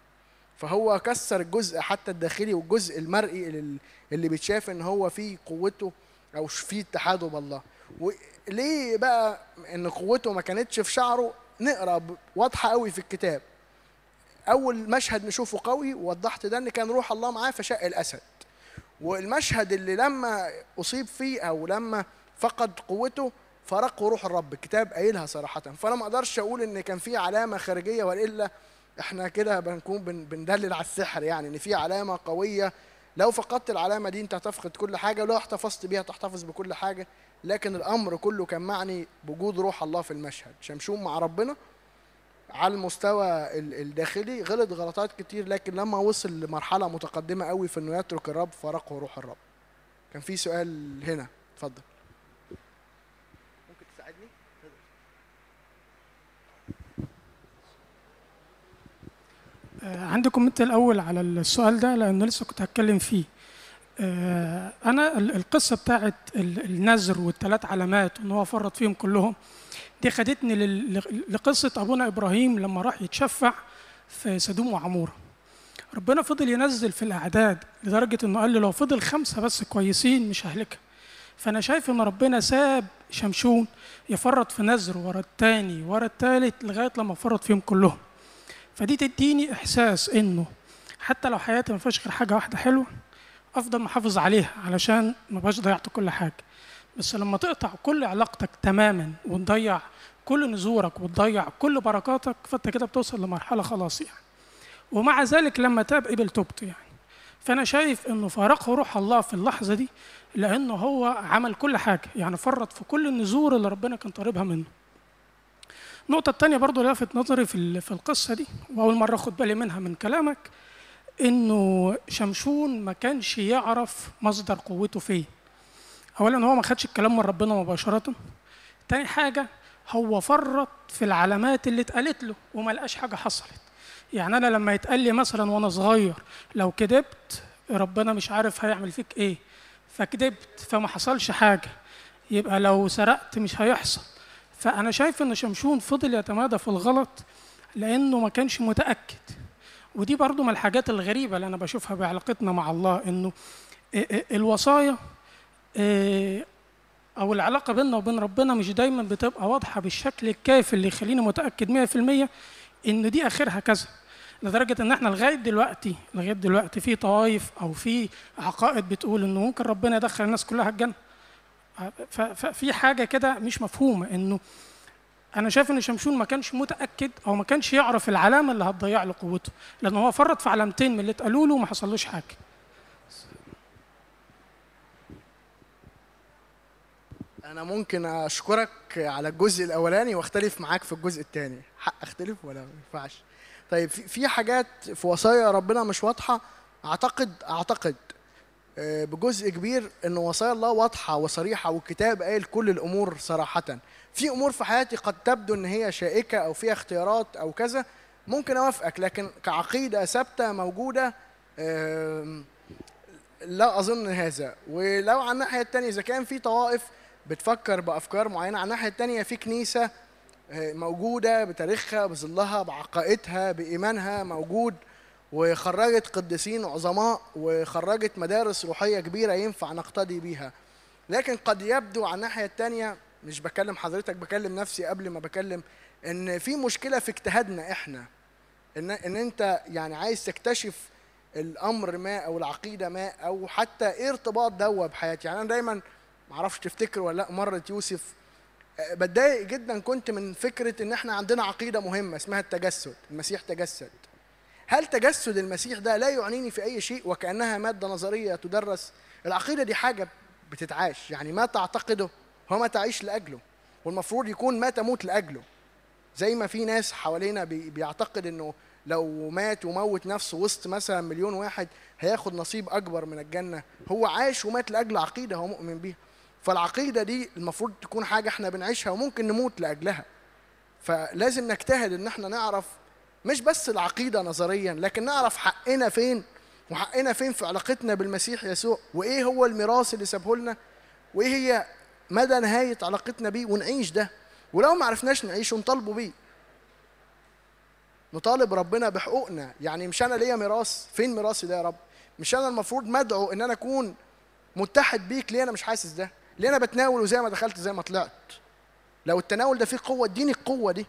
فهو كسر الجزء حتى الداخلي والجزء المرئي اللي بيتشاف ان هو فيه قوته او فيه اتحاده بالله. وليه بقى ان قوته ما كانتش في شعره؟ نقرا واضحه قوي في الكتاب. اول مشهد نشوفه قوي ووضحت ده، ان كان روح الله معاه فشق الاسد. والمشهد اللي لما اصيب فيه او لما فقد قوته فرقه روح الرب، الكتاب قايلها صراحه. فانا ما اقدرش اقول ان كان في علامه خارجيه، والا احنا كده بنكون بندلل على السحر، يعني ان في علامه قويه. لو فقدت العلامه دي انت هتفقد كل حاجه، ولو احتفظت بيها تحتفظ بكل حاجه. لكن الامر كله كان معني بوجود روح الله في المشهد. شمشون مع ربنا على المستوى الداخلي غلط غلطات كتير، لكن لما وصل لمرحله متقدمه قوي في انه يترك الرب فرقه روح الرب. كان في سؤال هنا، اتفضل. ممكن تساعدني؟ عندكم انت الاول على السؤال ده لانه لسه كنت هتكلم فيه. انا القصه بتاعت النذر والثلاث علامات ان هو فرط فيهم كلهم دي خدتني لقصه ابونا ابراهيم لما راح يتشفع في سدوم وعموره. ربنا فضل ينزل في الاعداد لدرجه انه قال له لو فضل خمسه بس كويسين مش ههلكها. فانا شايف ان ربنا ساب شمشون يفرط في نذر ورا الثاني ورا الثالث لغايه لما فرط فيهم كلهم. فدي تديني احساس انه حتى لو حياتي ما فيهاش غير حاجه واحده حلوه افضل محافظ عليها علشان ما بقاش ضيعت كل حاجه. بس لما تقطع كل علاقتك تماما وتضيع كل نزورك وتضيع كل بركاتك فانت كده بتوصل لمرحله خلاص يعني. ومع ذلك لما تاب قبل توبت يعني. فانا شايف انه فارقه روح الله في اللحظه دي لانه هو عمل كل حاجه يعني فرط في كل النذور اللي ربنا كان طالبها منه. النقطه الثانيه برضو اللي لفت نظري في في القصه دي واول مره اخد بالي منها من كلامك انه شمشون ما كانش يعرف مصدر قوته فين. اولا هو ما خدش الكلام من ربنا مباشره. ثاني حاجه هو فرط في العلامات اللي اتقالت له وما لقاش حاجه حصلت. يعني انا لما يتقال لي مثلا وانا صغير لو كدبت ربنا مش عارف هيعمل فيك ايه فكدبت فما حصلش حاجه، يبقى لو سرقت مش هيحصل. فانا شايف ان شمشون فضل يتمادى في الغلط لانه ما كانش متاكد. ودي برضو من الحاجات الغريبه اللي انا بشوفها بعلاقتنا مع الله انه الوصايا او العلاقه بيننا وبين ربنا مش دايما بتبقى واضحه بالشكل الكافي اللي يخليني متاكد مية في المية ان دي اخرها كذا. لدرجه ان احنا لغايه دلوقتي لغايه دلوقتي في طوائف او في عقائد بتقول انه ممكن ربنا يدخل الناس كلها الجنه. ففي حاجه كده مش مفهومه انه انا شايف ان شمشون ما كانش متاكد او ما كانش يعرف العلامه اللي هتضيع له قوته لان هو فرط في علامتين من اللي اتقالوا له وما حصلوش حاجه. انا ممكن اشكرك على الجزء الاولاني واختلف معاك في الجزء الثاني. حق اختلف ولا ما ينفعش؟ طيب في حاجات في وصايا ربنا مش واضحه. اعتقد اعتقد بجزء كبير ان وصايا الله واضحه وصريحه والكتاب قايل كل الامور صراحه. في امور في حياتي قد تبدو ان هي شائكه او فيها اختيارات او كذا ممكن اوافقك، لكن كعقيده ثابته موجوده لا اظن هذا. ولو على الناحيه الثانيه اذا كان في طوائف بتفكر بافكار معينه، على الناحيه الثانيه في كنيسه موجوده بتاريخها بظلها بعقائدها بايمانها موجود وخرجت قديسين عظماء وخرجت مدارس روحيه كبيره ينفع نقتدي بيها. لكن قد يبدو على الناحيه الثانيه، مش بكلم حضرتك بكلم نفسي قبل ما بكلم، ان في مشكله في اجتهادنا احنا ان ان انت يعني عايز تكتشف الامر ما او العقيده ما او حتى ايه ارتباط دوه بحياتي. يعني انا دايما ما اعرفش تفتكر ولا لا، مره يوسف بتضايق جدا كنت من فكره ان احنا عندنا عقيده مهمه اسمها التجسد، المسيح تجسد. هل تجسد المسيح ده لا يعنيني في اي شيء وكانها ماده نظريه تدرس؟ العقيده دي حاجه بتتعاش، يعني ما تعتقده هو ما تعيش لاجله، والمفروض يكون ما تموت لاجله. زي ما في ناس حوالينا بيعتقد انه لو مات وموت نفسه وسط مثلا مليون واحد هياخد نصيب اكبر من الجنه، هو عاش ومات لاجل عقيده هو مؤمن بيها. فالعقيده دي المفروض تكون حاجه احنا بنعيشها وممكن نموت لاجلها. فلازم نجتهد ان احنا نعرف مش بس العقيده نظريا، لكن نعرف حقنا فين وحقنا فين في علاقتنا بالمسيح يسوع، وايه هو الميراث اللي سابه لنا وايه هي مدى نهايه علاقتنا بيه، ونعيش ده. ولو ما عرفناش نعيشه نطالبه بيه، نطالب ربنا بحقوقنا. يعني مش انا ليا ميراث، فين ميراثي ده يا رب؟ مش انا المفروض مدعو ان انا اكون متحد بيك؟ ليه انا مش حاسس ده؟ ليه انا بتناول وزي ما دخلت زي ما طلعت؟ لو التناول ده فيه قوه اديني القوه دي.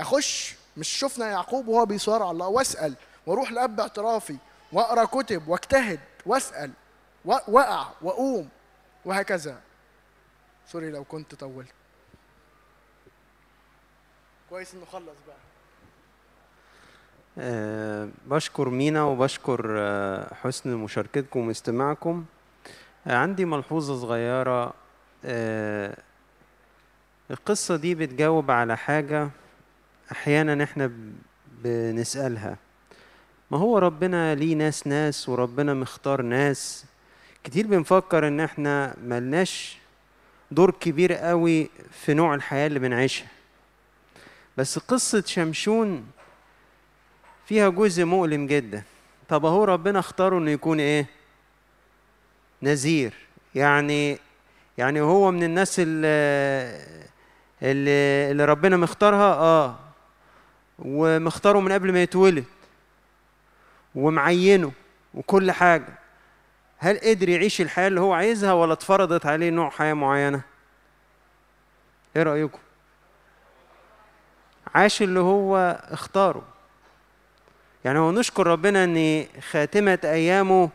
اخش، مش شفنا يعقوب وهو بيصارع على الله؟ واسال واروح لاب اعترافي واقرا كتب واجتهد واسال واقع واقوم وهكذا. سوري لو كنت طولت. كويس انه خلص بقى. أه بشكر مينا وبشكر أه حسن مشاركتكم واستماعكم. أه عندي ملحوظة صغيرة. أه القصة دي بتجاوب على حاجة أحيانا إحنا بنسألها، ما هو ربنا ليه ناس ناس وربنا مختار ناس. كتير بنفكر إن إحنا ملناش دور كبير قوي في نوع الحياة اللي بنعيشها، بس قصة شمشون فيها جزء مؤلم جدا. طب اهو ربنا اختاره انه يكون ايه؟ نذير. يعني يعني هو من الناس اللي اللي ربنا مختارها، اه ومختاره من قبل ما يتولد ومعينه وكل حاجه. هل قدر يعيش الحياه اللي هو عايزها ولا اتفرضت عليه نوع حياه معينه؟ ايه رايكم؟ عاش اللي هو اختاره. يعني هو نشكر ربنا ان خاتمه ايامه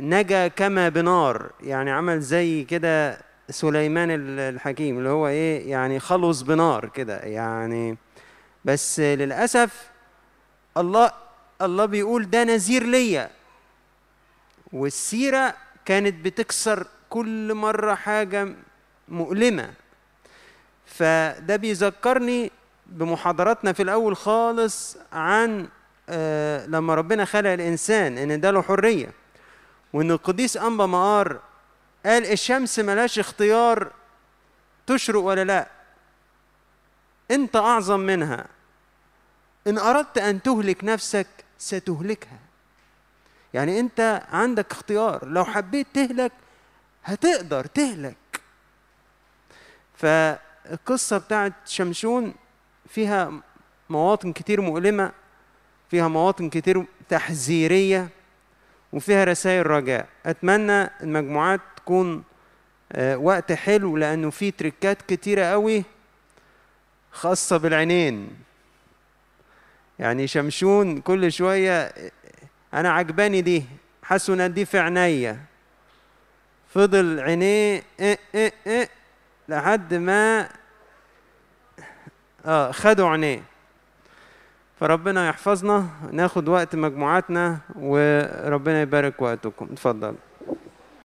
نجا كما بنار، يعني عمل زي كده سليمان الحكيم اللي هو ايه، يعني خلص بنار كده يعني. بس للاسف الله الله بيقول ده نذير ليا، والسيره كانت بتكسر كل مره حاجه مؤلمه. فده بيذكرني بمحاضراتنا في الاول خالص عن آه لما ربنا خلق الانسان ان ده له حريه، وان القديس انبا مقار قال الشمس ملاش اختيار تشرق ولا لا، انت اعظم منها، ان اردت ان تهلك نفسك ستهلكها. يعني انت عندك اختيار، لو حبيت تهلك هتقدر تهلك. فالقصه بتاعت شمشون فيها مواطن كتير مؤلمه، فيها مواطن كتير تحذيريه، وفيها رسائل رجاء. اتمنى المجموعات تكون وقت حلو لانه في تريكات كتيره قوي خاصه بالعينين. يعني شمشون كل شويه انا عجباني دي، حسنا دي في عينيا، فضل عينيه إيه إيه إيه لحد ما اه خدوا عينيه. فربنا يحفظنا، ناخد وقت مجموعاتنا وربنا يبارك وقتكم. اتفضل.